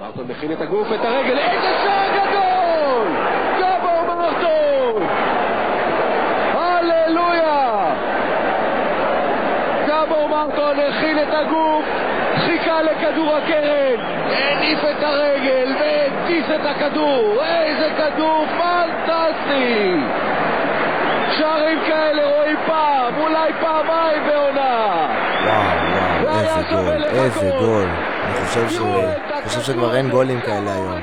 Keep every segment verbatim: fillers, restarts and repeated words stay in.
ברטון מכין את הגוף, את הרגל, איזה שער גדול! גבו ברטון! הללויה! גבו ברטון הכין את הגוף, חיכה לכדור הקרן, הניף את הרגל והטיס את הכדור, איזה כדור פנטסטי! שערים כאלה רואים פעם, אולי פעמיים בעונה! וואו, איזה גול, איזה גול. אני חושב, ש... חושב שכבר אין גולים כאלה היום.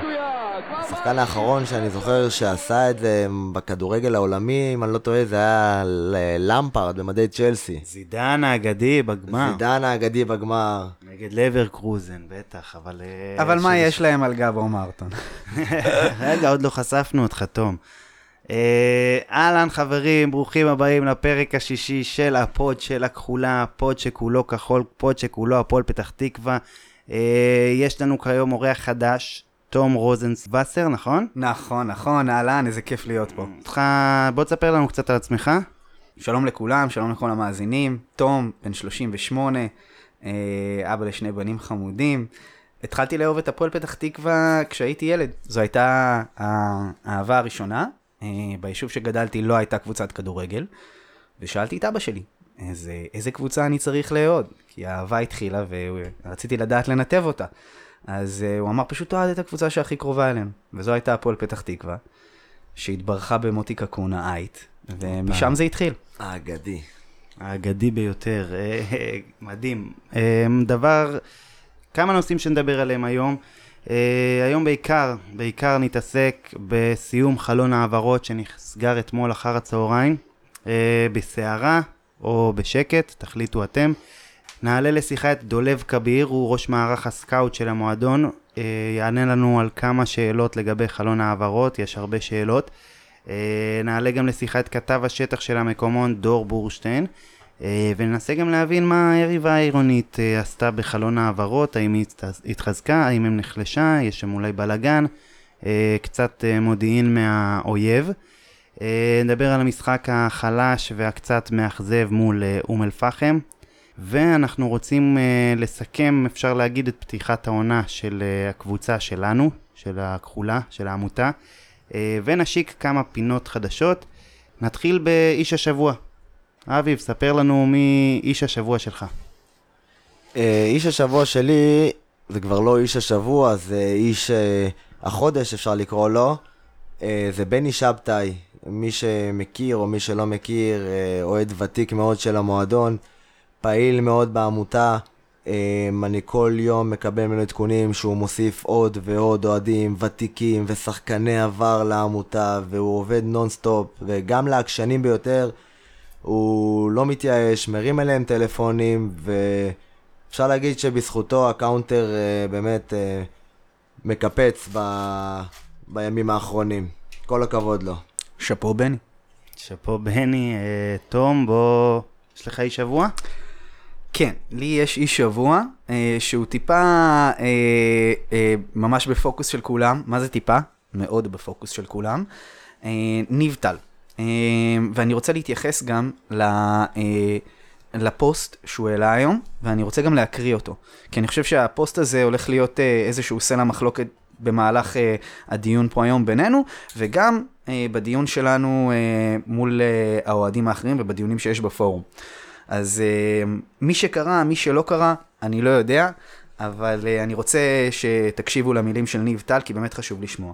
השחקן האחרון שאני זוכר שעשה את זה בכדורגל העולמי, אם אני לא טועה, זה היה למפרד במדי צ'לסי. זידן האגדי בגמר. זידן האגדי בגמר. נגד לבר קרוזן, בטח, אבל... אבל מה יש להם על גבו מרטון? רגע, עוד לא חשפנו אותך, תום. אהלן חברים, ברוכים הבאים לפרק השישי של הפוד של הכחולה, הפוד שכולו כחול, פוד שכולו הפועל פתח תקווה. יש לנו כיום אורח חדש, תום רוזנבסר, נכון? נכון, נכון, אהלן, איזה כיף להיות פה. בוא תספר לנו קצת על עצמך. שלום לכולם, שלום לכל המאזינים. תום, בן שלושים ושמונה, אבא לשני בנים חמודים. התחלתי לאהוב את הפועל פתח תקווה כשהייתי ילד. זו הייתה האהבה הראשונה. ביישוב שגדלתי לא הייתה קבוצת כדורגל, ושאלתי את אבא שלי, איזה, איזה קבוצה אני צריך לאהוד? כי האהבה התחילה ורציתי לדעת לנתב אותה. אז הוא אמר, פשוט תאהד את הקבוצה שהכי קרובה אלינו. וזו הייתה הפועל פתח תקווה, שהתברכה במוטי קקון העית, ומשם זה התחיל. האגדי. האגדי ביותר. מדהים. דבר, כמה נושאים שנדבר עליהם היום, Uh, היום בעיקר, בעיקר נתעסק בסיום חלון העברות שנסגר אתמול אחר הצהריים, uh, בסערה או בשקט, תחליטו אתם. נעלה לשיחה את דולב קביר, הוא ראש מערך הסקאוט של המועדון, uh, יענה לנו על כמה שאלות לגבי חלון העברות, יש הרבה שאלות. Uh, נעלה גם לשיחה את כתב השטח של המקומון דור בורשטיין, וננסה גם להבין מה היריבה העירונית עשתה בחלון העברות, האם היא התחזקה, האם הם נחלשה, יש שם אולי בלגן, קצת מודיעין מהאויב. נדבר על המשחק החלש והקצת מאכזב מול אום אל-פחם, ואנחנו רוצים לסכם, אפשר להגיד, את פתיחת העונה של הקבוצה שלנו, של הכחולה, של העמותה, ונשיק כמה פינות חדשות. נתחיל באיש השבוע. אביב, ספר לנו מי איש השבוע שלך. איש השבוע שלי, זה כבר לא איש השבוע, זה איש החודש אפשר לקרוא לו, זה בני שבתאי, מי שמכיר או מי שלא מכיר, אוהד ותיק מאוד של המועדון, פעיל מאוד בעמותה, אני כל יום מקבל ממנו עדכונים שהוא מוסיף עוד ועוד אוהדים ותיקים ושחקני עבר לעמותה, והוא עובד נונסטופ, וגם לעקשנים ביותר, הוא לא מתייאש, מרים אליהם טלפונים, ואפשר להגיד שבזכותו הקאונטר uh, באמת uh, מקפץ ב... בימים האחרונים. כל הכבוד לו. שפו בני. שפו בני. Uh, תום, בוא, יש לך איש שבוע? כן, לי יש איש שבוע uh, שהוא טיפה uh, uh, ממש בפוקוס של כולם. מה זה טיפה? מאוד בפוקוס של כולם. Uh, ניב טל. ואני רוצה להתייחס גם לפוסט שהוא העלה היום, ואני רוצה גם להקריא אותו, כי אני חושב שהפוסט הזה הולך להיות איזשהו סלע מחלוקת במהלך הדיון פה היום בינינו, וגם בדיון שלנו מול האוהדים האחרים ובדיונים שיש בפורום. אז מי שקרא, מי שלא קרא, אני לא יודע, אבל אני רוצה שתקשיבו למילים של ניב טל, כי באמת חשוב לשמוע.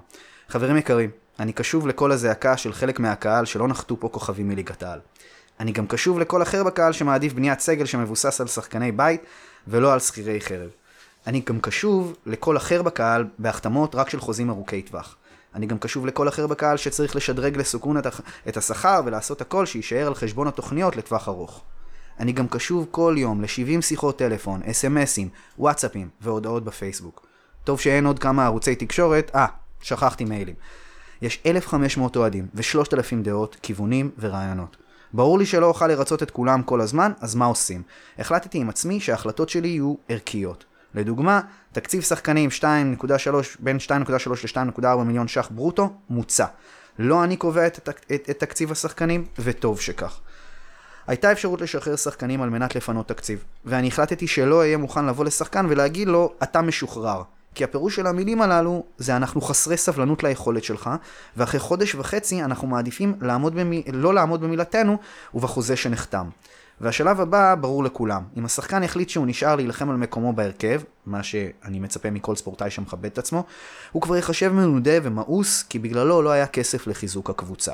חברים יקרים, אני קשוב לכל הזעקה של חלק מהקהל שלא נחתו פה כוכבים מליגת העל. אני גם קשוב לכל אחר בקהל שמעדיף בניית סגל שמבוסס על שחקני בית ולא על שכירי חרב. אני גם קשוב לכל אחר בקהל בהחתמות רק של חוזים ארוכי טווח. אני גם קשוב לכל אחר בקהל שצריך לשדרג לסוכון את השכר ולעשות הכל שישאר על חשבון התוכניות לטווח ארוך. אני גם קשוב כל יום ל-שבעים שיחות טלפון, אס-אמסים, וואטסאפים והודעות בפייסבוק. טוב שאין עוד כמה ערוצי תקשורת, אה, שכחתי מיילים. יש אלף וחמש מאות אוהדים ו-שלושת אלפים דעות, כיוונים ורעיונות. ברור לי שלא אוכל לרצות את כולם כל הזמן, אז מה עושים? החלטתי עם עצמי שההחלטות שלי יהיו ערכיות. לדוגמה, תקציב שחקנים בין שתיים נקודה שלוש ל-שתיים נקודה ארבע מיליון ש"ח ברוטו מוצע. לא אני קובע את, את, את, את תקציב השחקנים, וטוב שכך. הייתה אפשרות לשחרר שחקנים על מנת לפנות תקציב, ואני החלטתי שלא אהיה מוכן לבוא לשחקן ולהגיד לו, אתה משוחרר. כי הפירוש של המילים הללו זה אנחנו חסרי סבלנות ליכולת שלך, ואחרי חודש וחצי אנחנו מעדיפים לעמוד במי... לא לעמוד במילתנו ובחוזה שנחתם. והשלב הבא ברור לכולם. אם השחקן יחליט שהוא נשאר להילחם על מקומו בהרכב, מה שאני מצפה מכל ספורטאי שמכבד את עצמו, הוא כבר יחשב מנודה ומאוס, כי בגללו לא היה כסף לחיזוק הקבוצה.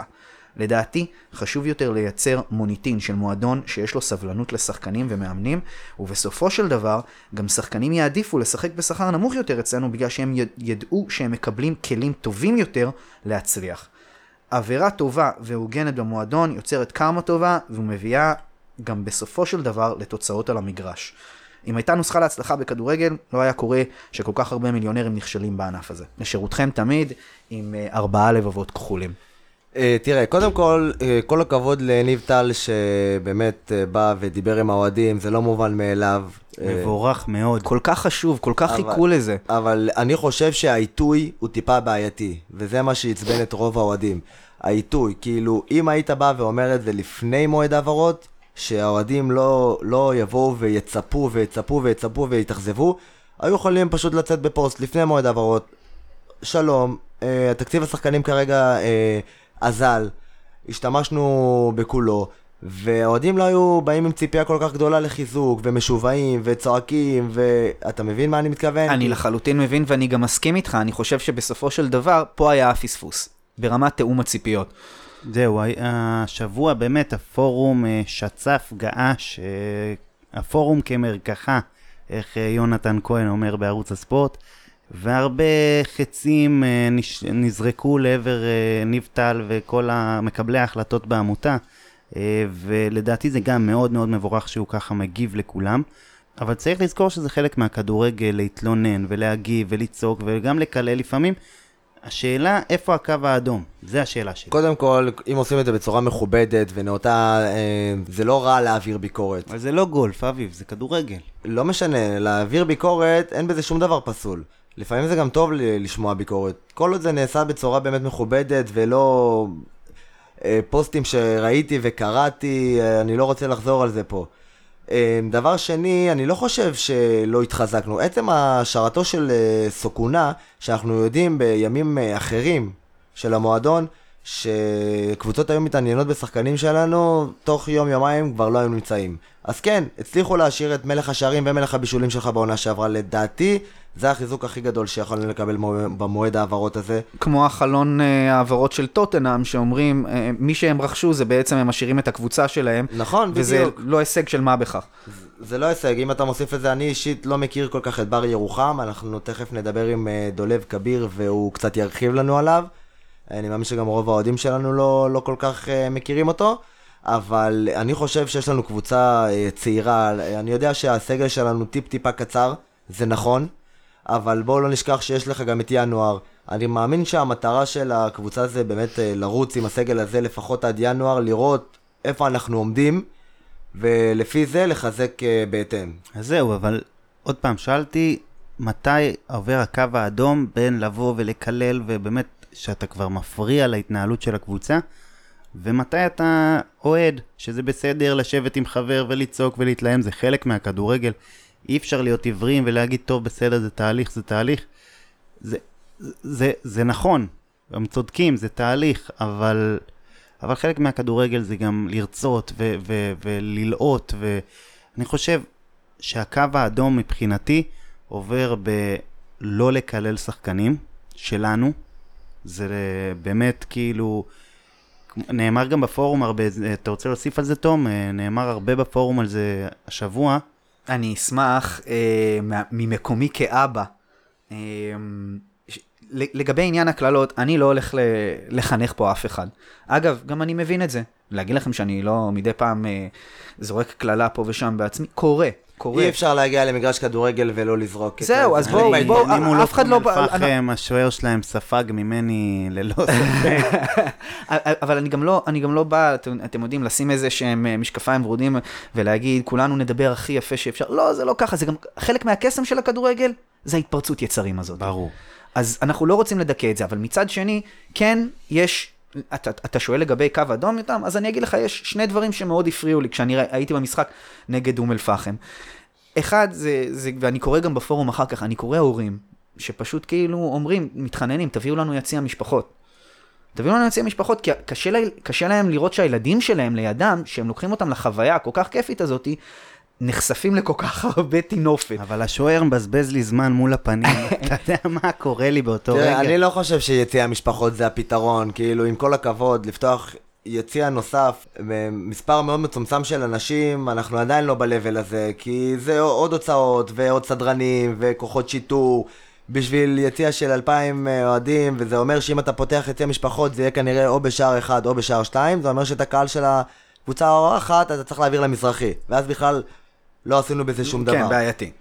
לדעתי, חשוב יותר לייצר מוניטין של מועדון שיש לו סבלנות לשחקנים ומאמנים, ובסופו של דבר, גם שחקנים יעדיפו לשחק בשכר נמוך יותר אצלנו, בגלל שהם ידעו שהם מקבלים כלים טובים יותר להצליח. עבירה טובה והוגנת במועדון יוצרת קרמה טובה ומביאה גם בסופו של דבר לתוצאות על המגרש. אם הייתה נוסחה להצלחה בכדורגל, לא היה קורה שכל כך הרבה מיליונרים נכשלים בענף הזה. לשירותכם תמיד עם ארבעה לבבות כחולים. תראה, קודם כל, כל הכבוד לניב טל שבאמת בא ודיבר עם האוהדים, זה לא מובן מאליו. מבורך מאוד, כל כך חשוב, כל כך חיכו לזה. אבל אני חושב שהעיתוי הוא טיפה בעייתי, וזה מה שעצבן את רוב האוהדים. העיתוי, כאילו, אם היית בא ואומר את זה לפני מועד העברות, שהאוהדים לא, לא יבואו ויצפו ויצפו ויצפו ויתאכזבו, היו יכולים פשוט לצאת בפוסט לפני מועד העברות. שלום, התקציב השחקנים כרגע אזל, השתמשנו בכולו, והאוהדים לא היו באים עם ציפייה כל כך גדולה לחיזוק, ומשוועים, וצועקים, ואתה מבין מה אני מתכוון? אני לחלוטין מבין, ואני גם מסכים איתך, אני חושב שבסופו של דבר, פה היה הפספוס, ברמת תאום הציפיות. זהו, השבוע באמת הפורום שצף געש, הפורום כמרקחה, איך יונתן כהן אומר בערוץ הספורט, והרבה חצים נזרקו לעבר ניב טל וכל מקבלי ההחלטות בעמותה, ולדעתי זה גם מאוד מאוד מבורך שהוא ככה מגיב לכולם, אבל צריך לזכור שזה חלק מהכדורגל להתלונן ולהגיב ולצעוק וגם לקלל לפעמים. השאלה, איפה הקו האדום? זה השאלה שלי. קודם כל, אם עושים את זה בצורה מכובדת ונאותה, זה לא רע להעביר ביקורת. אבל זה לא גולף, אביב, זה כדורגל. לא משנה, להעביר ביקורת אין בזה שום דבר פסול. לפעמים זה גם טוב לשמוע ביקורת. כל עוד זה נעשה בצורה באמת מכובדת ולא פוסטים שראיתי וקראתי, אני לא רוצה לחזור על זה פה. דבר שני, אני לא חושב שלא התחזקנו. עצם השרתו של סוכונה, שאנחנו יודעים בימים אחרים של המועדון, שקבוצות היום מתעניינות בשחקנים שלנו, תוך יום יומיים כבר לא היו נמצאים. אז כן, הצליחו להשאיר את מלך השערים ומלך הבישולים שלך בעונה שעברה. לדעתי, זה החיזוק הכי גדול שיכולנו לקבל במועד העברות הזה. כמו החלון העברות של טוטנהאם, שאומרים, מי שהם רכשו זה בעצם הם משאירים את הקבוצה שלהם. נכון, וזה בדיוק. וזה לא הישג של מה בכך. זה לא הישג, אם אתה מוסיף את זה, אני אישית לא מכיר כל כך את בר ירוחם, אנחנו תכף נדבר עם דולב קביר והוא קצת ירחיב לנו עליו. אני מאמין שגם רוב האוהדים שלנו לא, לא כל כך מכירים אותו, אבל אני חושב שיש לנו קבוצה צעירה, אני יודע שהסגל שלנו טיפ טיפה קצר, זה נכון, אבל בואו לא נשכח שיש לך גם את ינואר. אני מאמין שהמטרה של הקבוצה זה באמת לרוץ עם הסגל הזה לפחות עד ינואר, לראות איפה אנחנו עומדים, ולפי זה לחזק בהתאם. אז זהו, אבל עוד פעם שאלתי, מתי עובר הקו האדום בין לבוא ולקלל ובאמת שאתה כבר מפריע להתנהלות של הקבוצה, ומתי אתה אוהד, שזה בסדר לשבת עם חבר ולצעוק ולהתלהם, זה חלק מהכדורגל, אי אפשר להיות עיוורים ולהגיד טוב בסדר זה תהליך, זה תהליך, זה, זה, זה נכון, הם צודקים, זה תהליך, אבל, אבל חלק מהכדורגל זה גם לרצות ו, ו, וללעות, ואני חושב שהקו האדום מבחינתי עובר בלא לקלל שחקנים שלנו, זה באמת כאילו, נאמר גם בפורום הרבה, אתה רוצה להוסיף על זה תום? נאמר הרבה בפורום על זה השבוע. אני אשמח אה, ממקומי כאבא. אה, לגבי עניין הכללות, אני לא הולך לחנך פה אף אחד. אגב, גם אני מבין את זה. להגיד לכם שאני לא מדי פעם אה, זורק כללה פה ושם בעצמי, קורה. קורה. אי אפשר להגיע למגרש כדורגל ולא לזרוק. זהו, אז בואו, בואו, אף אחד לא... פחם, השוער שלהם ספג ממני ללא ספק. אבל אני גם לא בא, אתם יודעים, לשים איזה שהם משקפיים ורודים, ולהגיד, כולנו נדבר הכי יפה שאפשר. לא, זה לא ככה, זה גם חלק מהקסם של הכדורגל, זה ההתפרצות יצרים הזאת. ברור. אז אנחנו לא רוצים לדכא את זה, אבל מצד שני, כן, יש... אתה, אתה שואל לגבי קו אדום איתם, אז אני אגיד לך, יש שני דברים שמאוד הפריעו לי, כשאני הייתי במשחק נגד אום אל-פחם. אחד, זה, זה, ואני קורא גם בפורום אחר כך, אני קורא הורים, שפשוט כאילו אומרים, מתחננים, תביאו לנו יציע משפחות. תביאו לנו יציע משפחות, כי קשה, לה, קשה להם לראות שהילדים שלהם לידם, שהם לוקחים אותם לחוויה הכל כך כיפית הזאת, נחשפים לכל כך הרבה תינופת. אבל השוער מבזבז לי זמן מול הפנים, אתה יודע מה קורה לי באותו רגע. אני לא חושב שיציע משפחות זה הפתרון, כאילו עם כל הכבוד, לפתוח יציע נוסף, מספר מאוד מצומצם של אנשים, אנחנו עדיין לא בלבל הזה, כי זה עוד הוצאות ועוד סדרנים וכוחות שיטור, בשביל יציע של אלפיים אוהדים, וזה אומר שאם אתה פותח יציע משפחות, זה יהיה כנראה או בשער אחד או בשער שתיים, זה אומר שאת הקהל של הקבוצה האחת, אתה צריך להעביר למזרחי, ואז בכלל לא עשינו בזה שום דבר. כן, בעייתי.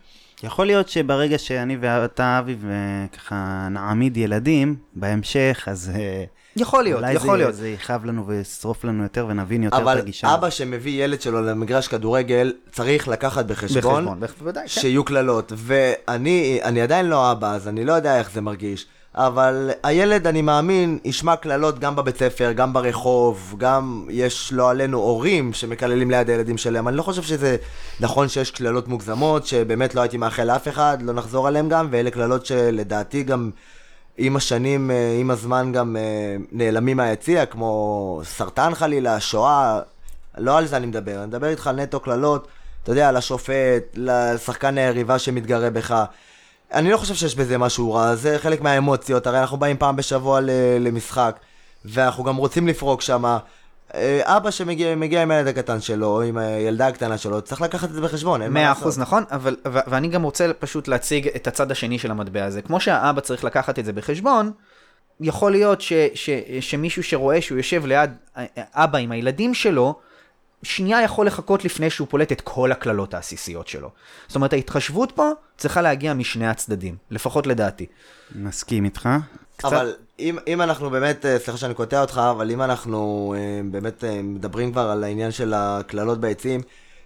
יכול להיות שברגע שאני ואתה אבי וככה נעמיד ילדים בהמשך, אז יכול להיות, יכול להיות. זה יחב לנו ושרוף לנו יותר ונבין יותר את הגישה. אבל אבא שמביא ילד שלו למגרש כדורגל, צריך לקחת בחשבון שיהיו כללות. ואני אני עדיין לא אבא, אז אני לא יודע איך זה מרגיש. אבל הילד, אני מאמין, ישמע כללות גם בבית ספר, גם ברחוב, גם יש לו עלינו הורים שמקללים ליד הילדים שלהם. אני לא חושב שזה נכון שיש כללות מוגזמות, שבאמת לא הייתי מאחל לאף אחד, לא נחזור עליהם גם, ואלה כללות שלדעתי גם עם השנים, עם הזמן גם נעלמים מהיציע, כמו סרטן חלילה, שואה, לא על זה אני מדבר, אני מדבר איתך על נטו כללות, אתה יודע, לשופט, לשחקן היריבה שמתגרה בך, אני לא חושב שיש בזה משהו רע, זה חלק מהאמוציות, הרי אנחנו באים פעם בשבוע למשחק, ואנחנו גם רוצים לפרוק שמה, אבא שמגיע עם הילד הקטן שלו, עם הילדה הקטנה שלו, צריך לקחת את זה בחשבון. מאה אחוז, נכון, אבל, ו- ואני גם רוצה פשוט להציג את הצד השני של המטבע הזה. כמו שהאבא צריך לקחת את זה בחשבון, יכול להיות ש- ש- ש- שמישהו שרואה שהוא יושב ליד אבא עם הילדים שלו, שנייה יכול לחכות לפני שהוא פולט את כל הכללות העסיסיות שלו. זאת אומרת, ההתחשבות פה צריכה להגיע משני הצדדים, לפחות לדעתי. מסכים איתך? קצת... אבל אם, אם אנחנו באמת, סליחה שאני קוטע אותך, אבל אם אנחנו באמת מדברים כבר על העניין של הכללות ביציעים,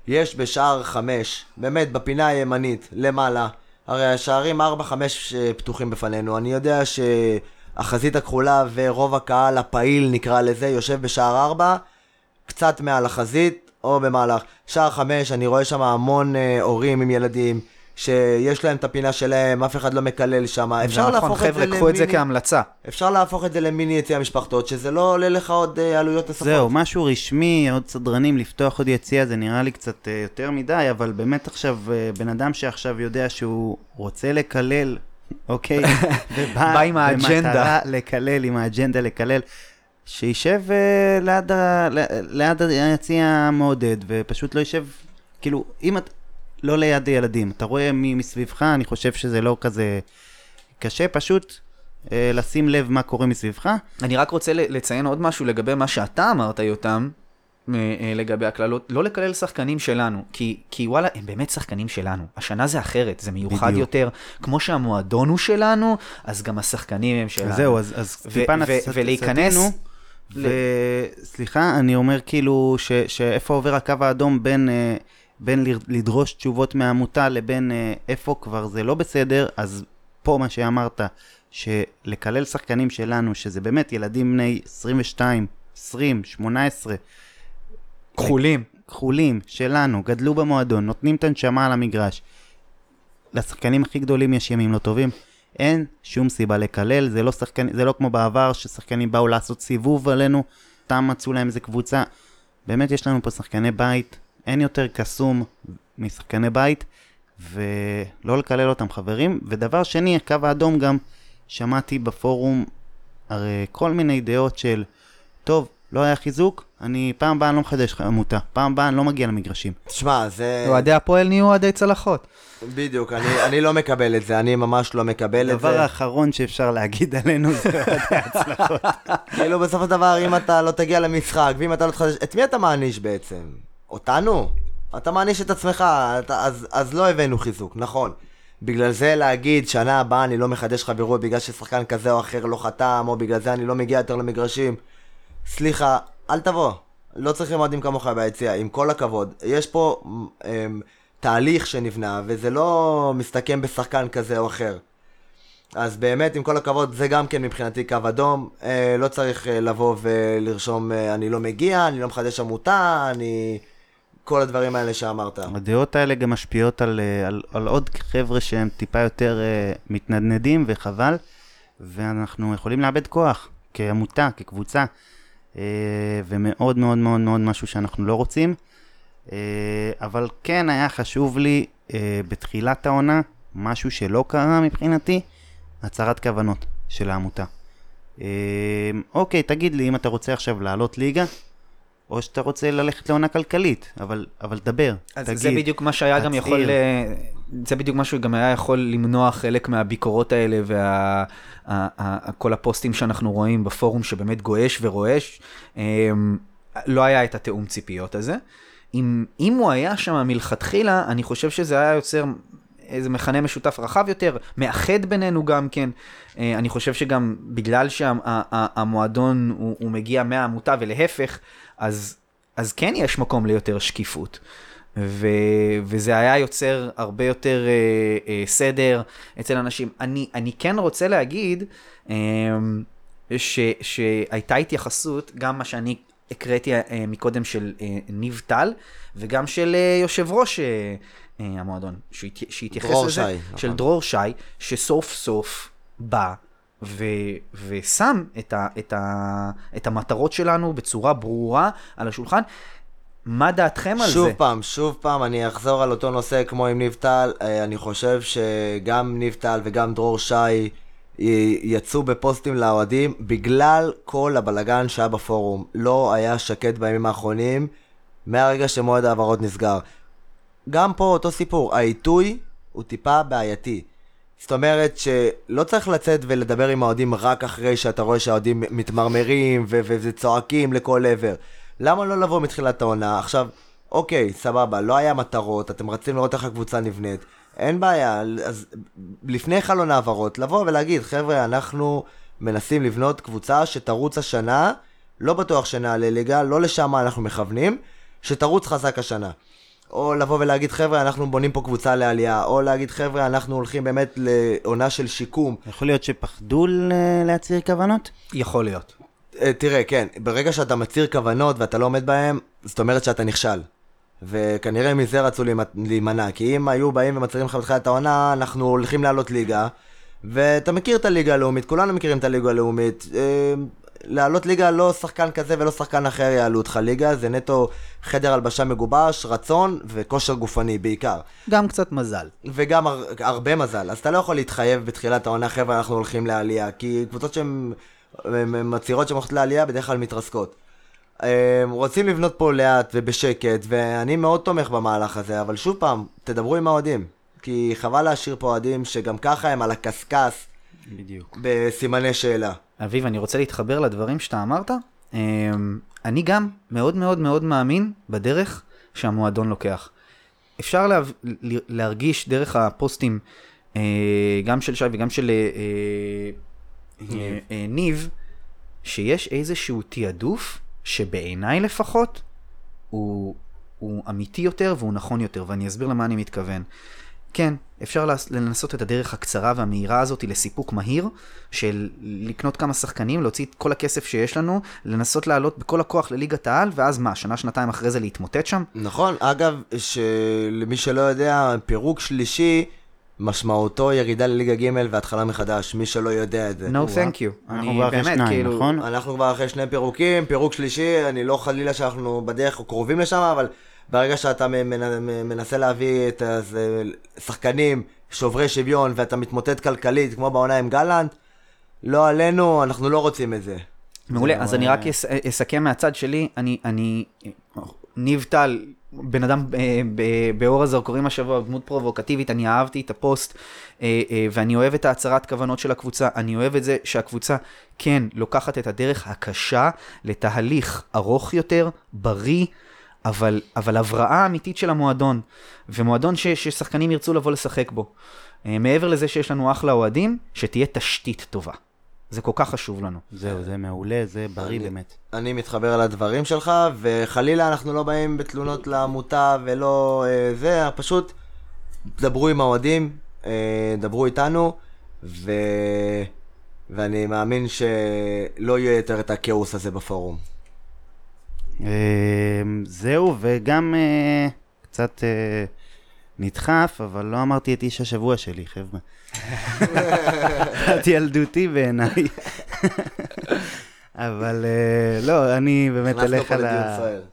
יש בשער חמש, באמת בפינה הימנית, למעלה, הרי השערים ארבע חמש פתוחים בפנינו, אני יודע שהחזית הכחולה ורוב הקהל הפעיל נקרא לזה, יושב בשער ארבע, קצת מעל החזית או במהלך. שער חמש, אני רואה שם המון הורים עם ילדים, שיש להם את הפינה שלהם, אף אחד לא מקלל שם. אפשר להפוך את זה למיני... אפשר להפוך את זה למיני יציע משפחתות, שזה לא עולה לך עוד עלויות נוספות. זהו, משהו רשמי, עוד סדרנים, לפתוח עוד יציע, זה נראה לי קצת יותר מדי, אבל באמת עכשיו, בן אדם שעכשיו יודע שהוא רוצה לקלל, אוקיי, ובא עם האג'נדה לקלל, עם האג'נדה לקלל, שישב ליד, ליד היציע המעודד, ופשוט לא יישב, כאילו, אם את... לא ליד ילדים, אתה רואה מי מסביבך, אני חושב שזה לא כזה קשה, פשוט אה, לשים לב מה קורה מסביבך. אני רק רוצה לציין עוד משהו לגבי מה שאתה אמרת יותם, אה, אה, לגבי הכללות, לא לקלל שחקנים שלנו, כי, כי וואלה, הם באמת שחקנים שלנו, השנה זה אחרת, זה מיוחד בדיוק. יותר, כמו שהמועדון הוא שלנו, אז גם השחקנים הם שלנו. זהו, אז, אז ו- טיפה ו- נס... ו- ולהיכנס... סתנו. ו... סליחה, אני אומר כאילו, ש- שאיפה עובר הקו האדום בין... אה, בין לדרוש תשובות מהעמותה לבין איפה כבר זה לא בסדר, אז פה מה שאמרת, שלקלל שחקנים שלנו, שזה באמת ילדים בני עשרים ושתיים, עשרים, שמונה עשרה, כחולים, כחולים שלנו, גדלו במועדון, נותנים את הנשמה על המגרש. לשחקנים הכי גדולים יש ימים לא טובים, אין שום סיבה לקלל, זה לא שחקנים, זה לא כמו בעבר ששחקנים באו לעשות סיבוב עלינו, תם מצאו להם איזה קבוצה, באמת יש לנו פה שחקני בית, אין יותר קסום משחקני בית, ולא לקלל אותם חברים. ודבר שני, הקו האדום גם, שמעתי בפורום, הרי כל מיני דעות של, טוב, לא היה חיזוק, אני פעם באה אני לא מחדש עמותה, פעם באה אני לא מגיע למגרשים. תשמע, זה... ועדי הפועל נהיו ועדי צלחות. בדיוק, אני, אני לא מקבל את זה, אני ממש לא מקבל את זה. הדבר האחרון שאפשר להגיד עלינו זה ועדי הצלחות. כאילו בסוף הדבר, אם אתה לא תגיע למשחק, ואם אתה לא תחדש, את מי אתה מעניש בעצם? אותנו, אתה מעניש את עצמך, אתה, אז, אז לא הבאנו חיזוק, נכון. בגלל זה להגיד שנה הבאה אני לא מחדש חברות בגלל ששחקן כזה או אחר לא חתם, או בגלל זה אני לא מגיע יותר למגרשים. סליחה, אל תבוא, לא צריכים מועדים כמוך ביציאה, עם כל הכבוד. יש פה הם, תהליך שנבנה, וזה לא מסתכם בשחקן כזה או אחר. אז באמת, עם כל הכבוד, זה גם כן מבחינתי קו אדום. אה, לא צריך לבוא ולרשום, אה, אני לא מגיע, אני לא מחדש עמותה, אני... כל הדברים האלה שאמרת. הדעות האלה גם משפיעות על, על, על עוד חבר'ה שהם טיפה יותר uh, מתנדנדים וחבל, ואנחנו יכולים לאבד כוח כעמותה, כקבוצה, uh, ומאוד מאוד מאוד מאוד משהו שאנחנו לא רוצים. Uh, אבל כן היה חשוב לי uh, בתחילת העונה, משהו שלא קרה מבחינתי, הצהרת כוונות של העמותה. Uh, אוקיי, תגיד לי אם אתה רוצה עכשיו לעלות ליגה, או שאתה רוצה ללכת לעונה כלכלית, אבל, אבל דבר, אז תגיד. זה בדיוק מה שהיה גם יכול, זה בדיוק מה שגם היה יכול למנוע חלק מהביקורות האלה, וכל הפוסטים שאנחנו רואים בפורום שבאמת גואש ורועש, לא היה את התאום ציפיות הזה. אם, אם הוא היה שם מלכתחילה, אני חושב שזה היה יוצר איזה מכנה משותף רחב יותר, מאחד בינינו גם כן. אני חושב שגם בגלל שהמועדון הוא, הוא מגיע מהעמותה ולהפך, אז, אז כן יש מקום ליותר שקיפות, ו, וזה היה יוצר הרבה יותר אה, אה, סדר אצל אנשים. אני, אני כן רוצה להגיד אה, ש, שהייתה התייחסות, גם מה שאני הקראתי אה, מקודם של אה, ניב טל, וגם של אה, יושב ראש אה, אה, המועדון, שהתי, שהתייחס לזה, שי, של נכון. דרור שי, שסוף סוף בא, ושם את, ה, את, ה, את המטרות שלנו בצורה ברורה על השולחן. מה דעתכם על זה? שוב פעם, שוב פעם, אני אחזור על אותו נושא כמו עם ניב טל. אני חושב שגם ניב טל וגם דרור שי יצאו בפוסטים לאוהדים בגלל כל הבלגן שהיה בפורום. לא היה שקט בימים האחרונים מהרגע שמועד העברות נסגר. גם פה אותו סיפור, העיתוי הוא טיפה בעייתי. זאת אומרת שלא צריך לצאת ולדבר עם האוהדים רק אחרי שאתה רואה שהאוהדים מתמרמרים וצועקים לכל עבר. למה לא לבוא מתחילת העונה? עכשיו, אוקיי, סבבה, לא היה מטרות, אתם רצים לראות איך הקבוצה נבנית, אין בעיה, אז לפני חלון העברות, לבוא ולהגיד, חבר'ה, אנחנו מנסים לבנות קבוצה שתרוץ השנה, לא בטוח שנעלה ליגה, לא לשם אנחנו מכוונים, שתרוץ חזק השנה. או לבוא ולהגיד, חבר'ה, אנחנו בונים פה קבוצה לעלייה, או להגיד, חבר'ה, אנחנו הולכים באמת לעונה של שיקום. יכול להיות שפחדו להצהיר כוונות? יכול להיות. תראה, כן, ברגע שאתה מצהיר כוונות ואתה לא עומד בהם, זאת אומרת שאתה נכשל. וכנראה מזה רצו להימנע, כי אם היו באים ומצהירים לך בתחילת העונה, אנחנו הולכים לעלות ליגה, ואתה מכיר את הליגה הלאומית, כולנו מכירים את הליגה הלאומית, לעלות ליגה, לא שחקן כזה ולא שחקן אחר יעלו אותך ליגה, זה נטו חדר הלבשה מגובש, רצון וכושר גופני בעיקר. גם קצת מזל. וגם הר- הרבה מזל, אז אתה לא יכול להתחייב בתחילת העונה, חבר'ה, אנחנו הולכים לעלייה, כי קבוצות שהן מצהירות שהן הולכות לעלייה בדרך כלל מתרסקות. רוצים לבנות פה לאט ובשקט, ואני מאוד תומך במהלך הזה, אבל שוב פעם, תדברו עם האוהדים, כי חבל להשאיר פה אוהדים שגם ככה הם על הקסקס, בדיוק. בסימני שאלה. אביב, אני רוצה להתחבר לדברים שאתה אמרת. אני גם מאוד מאוד מאוד מאמין בדרך שהמועדון לוקח. אפשר לה, להרגיש דרך הפוסטים, גם של שי וגם של ניב, שיש איזשהו תיעדוף שבעיניי לפחות הוא, הוא אמיתי יותר והוא נכון יותר, ואני אסביר למה אני מתכוון. כן, אפשר לנסות את הדרך הקצרה והמהירה הזאת לסיפוק מהיר, של לקנות כמה שחקנים, להוציא את כל הכסף שיש לנו, לנסות לעלות בכל הכוח לליגת העל, ואז מה, שנה, שנתיים אחרי זה להתמוטט שם? נכון, אגב, שלמי שלא יודע, פירוק שלישי, משמעותו ירידה לליגה ג' והתחלה מחדש, מי שלא יודע את זה. No, thank you. אנחנו כבר אחרי שניים, נכון? אנחנו כבר אחרי שני פירוקים, פירוק שלישי, אני לא חלילה שאנחנו בדרך או קרובים לשם, אבל ברגע שאתה מנסה להביא את השחקנים שוברי שוויון ואתה מתמוטט כלכלית כמו בעונה עם גלנט, לא עלינו, אנחנו לא רוצים את זה. מעולה, אז אני רק אסכם מהצד שלי, אני ניב טל, בן אדם באור הזרקורים השבוע, דמות פרובוקטיבית, אני אהבתי את הפוסט, ואני אוהב את ההצהרת כוונות של הקבוצה, אני אוהב את זה שהקבוצה כן לוקחת את הדרך הקשה לתהליך ארוך יותר, בריא, אבל, אבל הבראה האמיתית של המועדון, ומועדון ש, ששחקנים ירצו לבוא לשחק בו. מעבר לזה שיש לנו אחלה אוהדים, שתהיה תשתית טובה. זה כל כך חשוב לנו. זהו, זה מעולה, זה בריא באמת. אני מתחבר על הדברים שלך, וחלילה אנחנו לא באים בתלונות לעמותה ולא זה, פשוט דברו עם האוהדים, דברו איתנו, ו... ואני מאמין שלא יהיה יותר את הכאוס הזה בפורום. זהו, וגם קצת נדחף, אבל לא אמרתי את איש השבוע שלי, חבר'ה. את ילדותי בעיניי. אבל לא, אני באמת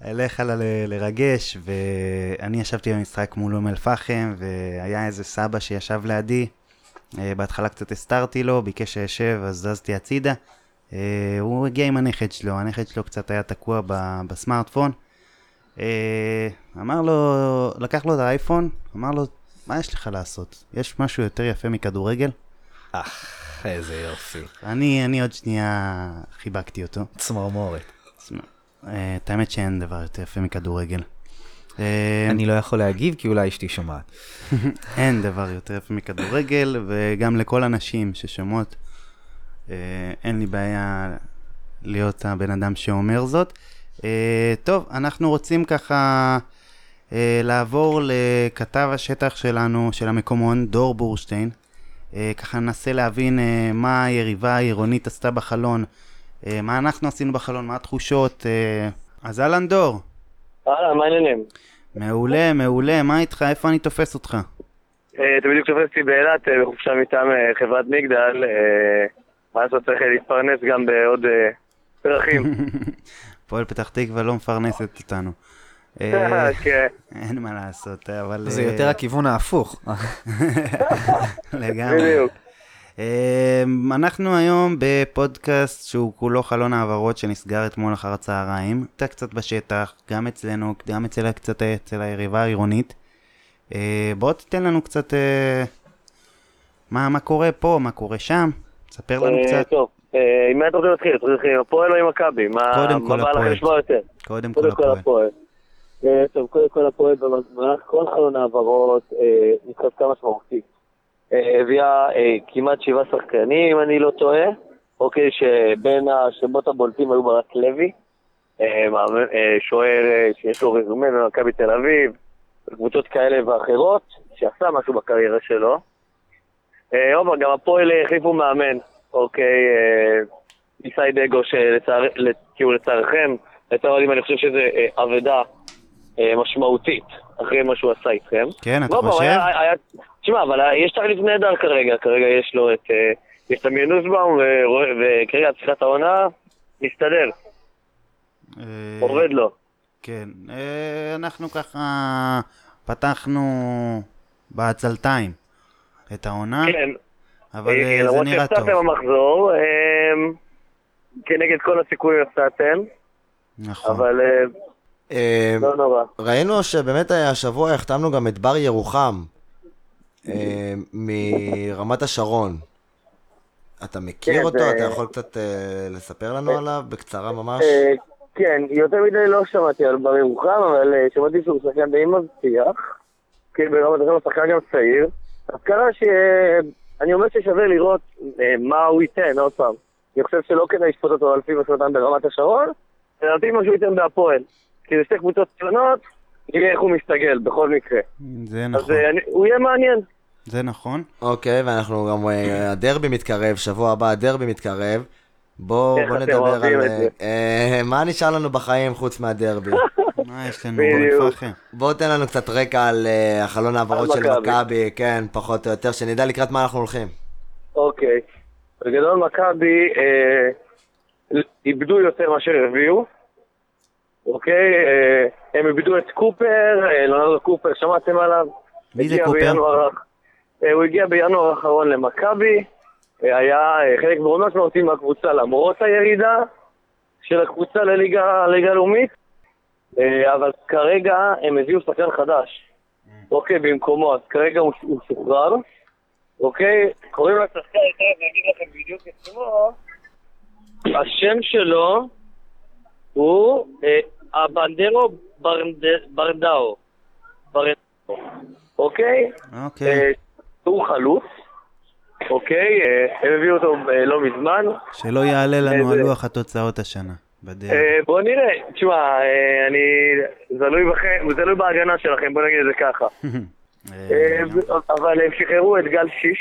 אלך על לרגש, ואני ישבתי במשחק מול אום אל-פחם, והיה איזה סבא שישב לידי, בהתחלה קצת הסתרתי לו, ביקש שישב, אז זזתי הצידה, הוא הגיע עם הנכד שלו, הנכד שלו קצת היה תקוע בסמארטפון, אמר לו, לקח לו את האייפון, אמר לו, מה יש לך לעשות? יש משהו יותר יפה מכדורגל? אך. איזה יופי. אני, אני עוד שנייה חיבקתי אותו. צמרמורת. את האמת שאין דבר יותר יפה מכדורגל. אני לא יכול להגיב כי אולי אשתי שומעת. אין דבר יותר יפה מכדורגל, וגם לכל הנשים ששומעות, אין לי בעיה להיות הבן אדם שאומר זאת. טוב, אנחנו רוצים ככה לעבור לכתב השטח שלנו, של המקומון, דור בורשטיין. ככה ננסה להבין מה היריבה העירונית עשתה בחלון, מה אנחנו עשינו בחלון, מה התחושות. אז אלן דור. אלן, מה העניינים? מעולה, מעולה, מה איתך? איפה אני תופס אותך? אתה בדיוק תופסתי באילת, בחופשה מטעם חברת מגדל, מה לעשות, צריך להתפרנס גם בעוד דרכים. הפועל פתח תקווה לא מפרנסת אותנו. אין מה לעשות, אבל... זה יותר הכיוון ההפוך. לגמרי. אנחנו היום בפודקאסט שהוא כולו חלון העברות שנסגר אתמול אחר הצהריים. אתה קצת בשטח, גם אצלנו, גם אצל קצת אצל היריבה העירונית. בוא תתן לנו קצת מה קורה פה, מה קורה שם. תספר לנו קצת. טוב, עם מה אתה רוצה להתחיל? עם הפועל או עם מכבי? קודם כל הפועל. קודם כל הפועל. טוב, קודם כל הפועל במהלך כל חלון העברות התחזקה משמעותית. הביאה כמעט שבעה שחקנים, אם אני לא טועה, אוקיי, שבין השמות הבולטים היו ברק לוי, שוער שיש לו רזומה במכבי תל אביב, קבוצות כאלה ואחרות, שעשה משהו בקריירה שלו. עומר, גם הפועל החליפו מאמן, אוקיי, ניסאי דגו, כאילו לצערכם, לצערכים, אני חושב שזה עבדה משמעותית, אחרי מה שהוא עשה איתכם. כן, אתה חושב? תשמע, אבל יש תחליף נהדר כרגע, כרגע יש לו את, יש תמיר נוסבאום, וכרגע הצליחת העונה, מסתדר. עובד לו. כן, אנחנו ככה פתחנו בעצלתיים את העונה, אבל זה נראה טוב. למרות שהפסעתם המחזור, כנגד כל הסיכויים הפסעתם. נכון. אבל... ראינו שבאמת השבוע החתמנו גם את בר ירוחם מרמת השרון. אתה מכיר אותו? אתה יכול קצת לספר לנו עליו בקצרה ממש? כן, יותר מדי לא שמעתי על בר ירוחם, אבל שמעתי שהוא שחקן די מבטיח, כי ברמת השרון שחקן גם צעיר. אז קרה שאני אומר ששווה לראות מה הוא ייתן עוד פעם. אני חושב שלא כדאי לשפוט אותו על פי מסלטן ברמת השרון, אלא על פי מה שהוא ייתן בהפועל. כי זה שתי קבוצות קטנות, נראה איך הוא מסתגל, בכל מקרה. זה נכון. אז אני, הוא יהיה מעניין. זה נכון. אוקיי, ואנחנו גם, הדרבי מתקרב, שבוע הבא הדרבי מתקרב. בואו בוא נדבר על... אה, מה נשאר לנו בחיים חוץ מהדרבי? מה יש לנו? בוא נפחם. בואו תן לנו קצת רקע על uh, החלון העברות של מכבי, כן, פחות או יותר, שנדע לקראת מה אנחנו הולכים. אוקיי. בגדול מכבי אה, איבדו יותר מאשר הרביעו. אוקיי, הם איבדו את קופר, לונרדו קופר, שמעתם עליו? מי זה קופר? הוא הגיע בינואר האחרון למכבי, היה חלק מאוד משמעותי מהקבוצה למרות הירידה של הקבוצה לליגה לאומית, אבל כרגע הם הביאו שחקן חדש, אוקיי, במקומו, אז כרגע הוא שוחרר, אוקיי, קוראים לשחקן, אני אגיד לכם בדיוק את שמו, השם שלו הוא... הבנדרו ברנדאו, אוקיי? אוקיי. הוא חלוף, אוקיי? הם הביאו אותו לא מזמן. שלא יעלה לנו הלוח התוצאות השנה. בוא נראה, תשמע, זה לא בהגנה שלכם, בוא נגיד את זה ככה. אבל הם שחררו את גל שיש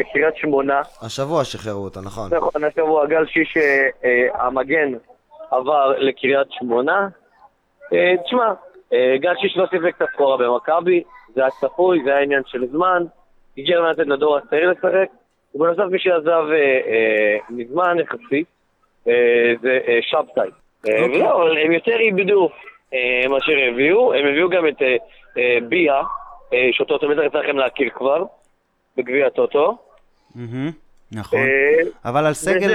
לקריית שמונה. השבוע שחררו אותה, נכון. נכון, השבוע גל שיש המגן. עבר לקריית שמונה. תשמע, גל שיש לא סיפק את הסחורה במכבי, זה היה צפוי, זה היה עניין של זמן, הגיע למנת את נדור הסעיר לשחק, ובנוסף מי שעזב מזמן יחסית, זה שבתאי. ולא, אבל הם יותר איבדו מאשר הביאו, הם הביאו גם את ביה, שאותו תמיד צריך לכם להכיר כבר, בגביעת אותו. נכון, אבל על סגל,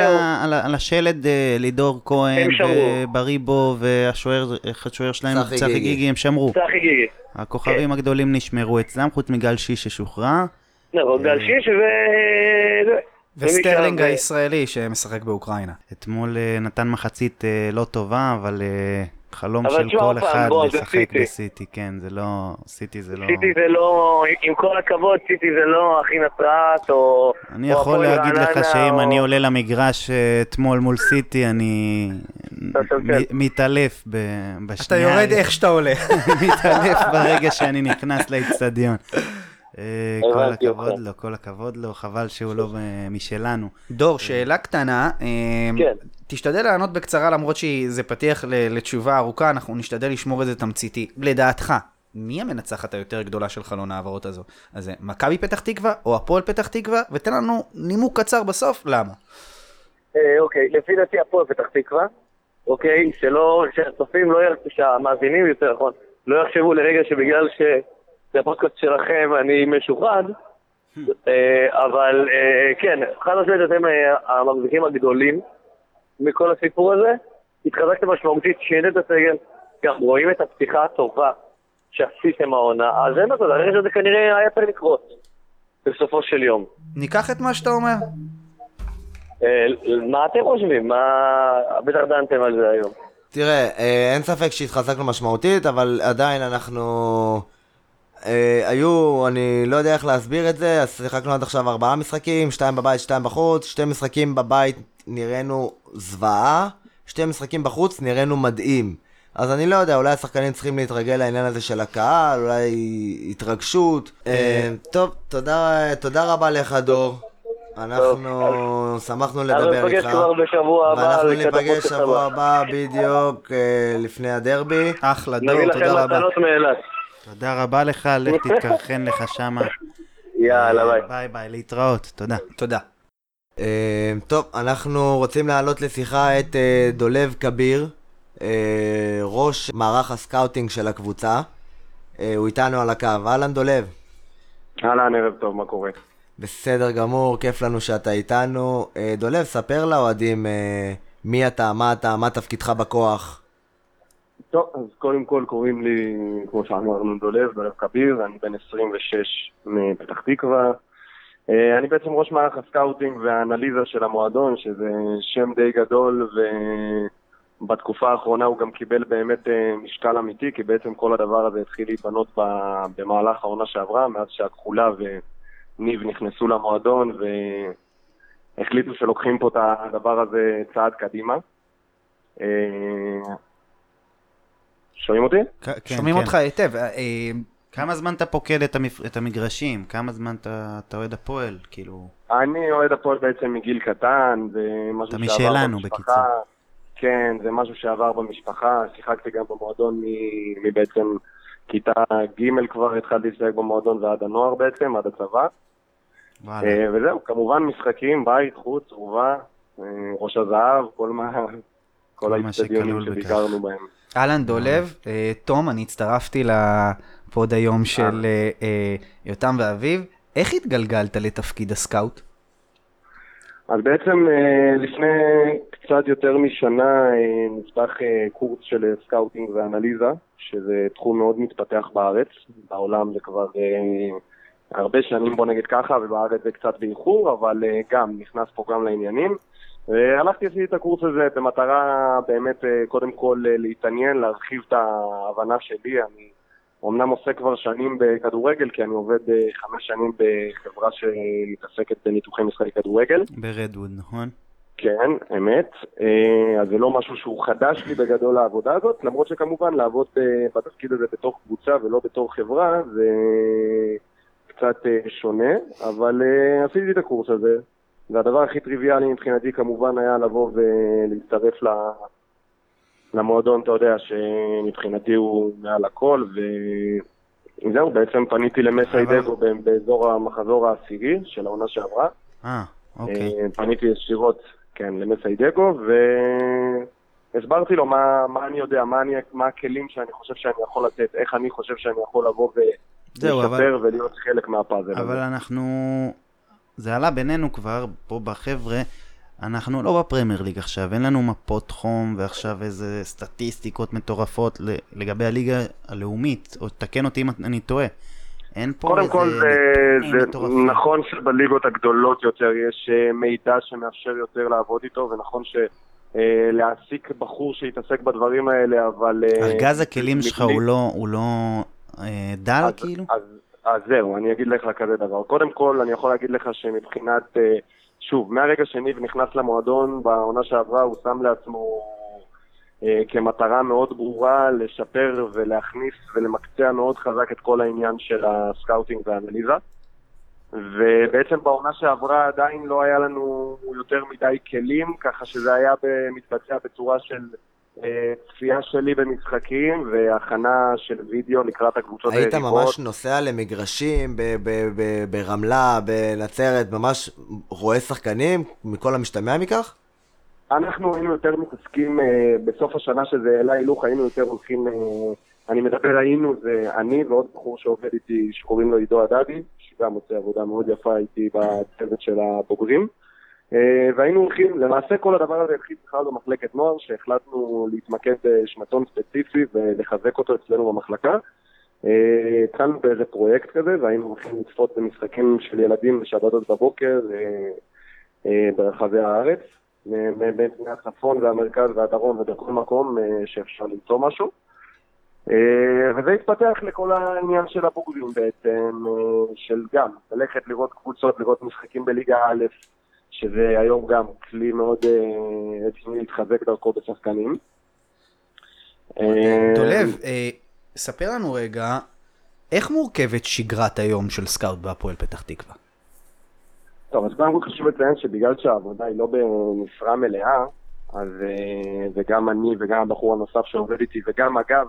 על השלד לידור כהן, בריבו והשוער שלהם, צחי גיגי, הם שמרו. צחי גיגי. הכוכבים הגדולים נשמרו אצלם, חוץ מגל שיש ששוחרר. נכון, גל שיש ו... וסטרלינג הישראלי שמשחק באוקראינה. אתמול נתן מחצית לא טובה, אבל חלום של כל אחד לשחק בסיטי, כן, זה לא... סיטי זה לא... סיטי זה לא... עם כל הכבוד, סיטי זה לא הכי נצרת או... אני יכול להגיד לך שאם אני עולה למגרש אתמול מול סיטי, אני מתעלף בשנייה. אתה יורד איך שאתה עולה. מתעלף ברגע שאני נכנס לאצטדיון. כל הכבוד לו, כל הכבוד לו, חבל שהוא לא משלנו. דור, שאלה קטנה, תשתדל לענות בקצרה למרות שזה פתיח לתשובה ארוכה, אנחנו נשתדל לשמור את זה תמציתי. לדעתך, מי המנצחת היותר גדולה של חלון העברות הזו? אז זה מכבי פתח תקווה או הפועל פתח תקווה? ותן לנו נימוק קצר בסוף, למה? אוקיי, לפי דעתי הפועל פתח תקווה, אוקיי, שלא, שהצופים לא יחשבו, שהמאזינים יותר נכון, לא יחשבו לרגע שבגלל ש... זה הפודקאסט שלכם, אני משוחד, אבל כן, חד משמעית אתם המחזיקים הגדולים מכל הסיפור הזה, התחזקתם משמעותית, שיניתם את הסגל, גם רואים את הפתיחה הטובה שעשיתם העונה, אז אין אותו, הרי שזה כנראה היה צריך לקרות בסופו של יום. ניקח את מה שאתה אומר. מה אתם חושבים? מה בטח דנתם על זה היום? תראה, אין ספק שהתחזקנו משמעותית, אבל עדיין אנחנו... היו, אני לא יודע איך להסביר את זה, אז שיחקנו עד עכשיו ארבעה משחקים, שתיים בבית, שתיים בחוץ, שתי משחקים בבית נראינו זוועה, שתי משחקים בחוץ נראינו מדהים. אז אני לא יודע, אולי השחקנים צריכים להתרגל לעניין הזה של הקהל, אולי התרגשות. טוב, תודה רבה לך דור, אנחנו שמחנו לדבר איתך. אנחנו ניפגש שבוע הבא בדיוק לפני הדרבי. אחלה דור, תודה רבה. תודה רבה לך, לך תתקרחן לך שמה. יאללה, ביי. ביי ביי, להתראות, תודה. תודה. טוב, אנחנו רוצים להעלות לשיחה את דולב קביר, ראש מערך הסקאוטינג של הקבוצה. הוא איתנו על הקו. אהלן דולב. אהלן, ערב טוב, מה קורה? בסדר גמור, כיף לנו שאתה איתנו. דולב, ספר לאוהדים מי אתה, מה אתה, מה תפקידך בכוח. טוב, אז קודם כל קוראים לי, כמו שאמרנו, דולב, דולב קביר, אני בן עשרים ושש מפתח תקווה. אני בעצם ראש מערך הסקאוטינג והאנליזה של המועדון, שזה שם די גדול, ובתקופה האחרונה הוא גם קיבל באמת משקל אמיתי, כי בעצם כל הדבר הזה התחיל להיבנות במהלך העונה שעברה, מאז שהכחולה וניב נכנסו למועדון, והחליטו שלוקחים פה את הדבר הזה צעד קדימה. שומעים אותי? שומעים אותך היטב. כמה זמן אתה פוקד את המגרשים? כמה זמן אתה אוהד הפועל? אני אוהד הפועל בעצם מגיל קטן, זה משהו שעבר במשפחה. כן, זה משהו שעבר במשפחה. שיחקתי גם במועדון מבעצם כיתה ג' כבר התחלתי לשחק במועדון ועד הנוער בעצם, עד הצבא. וזהו, כמובן משחקים, בית, חוץ, רובה, ראש הזהב, כל מה... כל האיצטדיונים שביקרנו בהם. אלן דולב, תום, אני הצטרפתי לפוד היום של יותם ואביב. איך התגלגלת לתפקיד הסקאוט? אז בעצם לפני קצת יותר משנה נפתח קורס של סקאוטינג ואנליזה, שזה תחום מאוד מתפתח בארץ. בעולם זה כבר הרבה שנים, בוא נגיד ככה, ובארץ זה קצת באיחור, אבל גם נכנס פה גם לעניינים. והלכתי עשיתי את הקורס הזה במטרה באמת קודם כל להתעניין, להרחיב את ההבנה שלי. אני אמנם עושה כבר שנים בכדורגל, כי אני עובד חמש שנים בחברה שמתעסקת בניתוחי משחקי כדורגל. ברדווד, נכון? כן, אמת. אז זה לא משהו שהוא חדש לי בגדול העבודה הזאת, למרות שכמובן לעבוד בתפקיד הזה בתוך קבוצה ולא בתוך חברה, זה קצת שונה, אבל עשיתי את הקורס הזה. והדבר הכי טריוויאלי מבחינתי כמובן היה לבוא ולהצטרף למועדון, אתה יודע, שמבחינתי הוא מעל הכל, וזהו, בעצם פניתי למסי דגו באזור המחזור העשירי של העונה שעברה. אה, אוקיי. פניתי ישירות, כן, למסי דגו, והסברתי לו מה, מה אני יודע, מה, אני, מה הכלים שאני חושב שאני יכול לתת, איך אני חושב שאני יכול לבוא ולשפר ולהיות חלק מהפאזל. אבל אנחנו, זה עלה בינינו כבר פה בחבר'ה, אנחנו לא בפרמייר ליג עכשיו, אין לנו מפות חום ועכשיו איזה סטטיסטיקות מטורפות לגבי הליגה הלאומית, או תקן אותי אם אני טועה. אין פה איזה... קודם כל זה נכון שבליגות הגדולות יותר יש מידע שמאפשר יותר לעבוד איתו, ונכון שלהעסיק בחור שיתעסק בדברים האלה, אבל... ארגז הכלים שלך הוא לא דל כאילו? אז זהו, אני אגיד לך כזה דבר. קודם כל אני יכול להגיד לך שמבחינת... שוב, מהרגע שניב נכנס למועדון, בעונה שעברה הוא שם לעצמו אה, כמטרה מאוד ברורה לשפר ולהכניס ולמקצע מאוד חזק את כל העניין של הסקאוטינג והאנליזה. ובעצם בעונה שעברה עדיין לא היה לנו יותר מדי כלים, ככה שזה היה מתבצע בצורה של אה, צפייה שלי במשחקים והכנה של וידאו לקראת הקבוצות היריבות. היית ממש נוסע למגרשים ב- ב- ב- ברמלה, בנצרת, ממש רואה שחקנים מכל המשתמע מכך? אנחנו היינו יותר מתעסקים אה, בסוף השנה שזה אלה הילוך, היינו יותר הולכים, אה, אני מדבר היינו, זה אני ועוד בחור שעובד איתי שקוראים לו עידו הדדי, שגם עושה עבודה מאוד יפה איתי בצוות של הבוגרים. והיינו הולכים, למעשה כל הדבר הזה התחיל בכלל במחלקת נוער, שהחלטנו להתמקד בשנתון ספציפי ולחזק אותו אצלנו במחלקה. התחלנו באיזה פרויקט כזה, והיינו הולכים לצפות במשחקים של ילדים בשבתות בבוקר ברחבי הארץ, בין הצפון והמרכז והדרום ובכל מקום שאפשר למצוא משהו. וזה התפתח לכל העניין של הבוגרים בעצם, של גם ללכת לראות קבוצות, לראות משחקים בליגה א', שזה היום גם כלי מאוד עצמי להתחזק דרכו בשחקנים. דולב, ספר לנו רגע, איך מורכבת שגרת היום של סקאוט בהפועל פתח תקווה? טוב, אז קודם כל חשוב לציין שבגלל שהעבודה היא לא במשרה מלאה, אז וגם אני וגם הבחור הנוסף שעובד איתי, וגם אגב,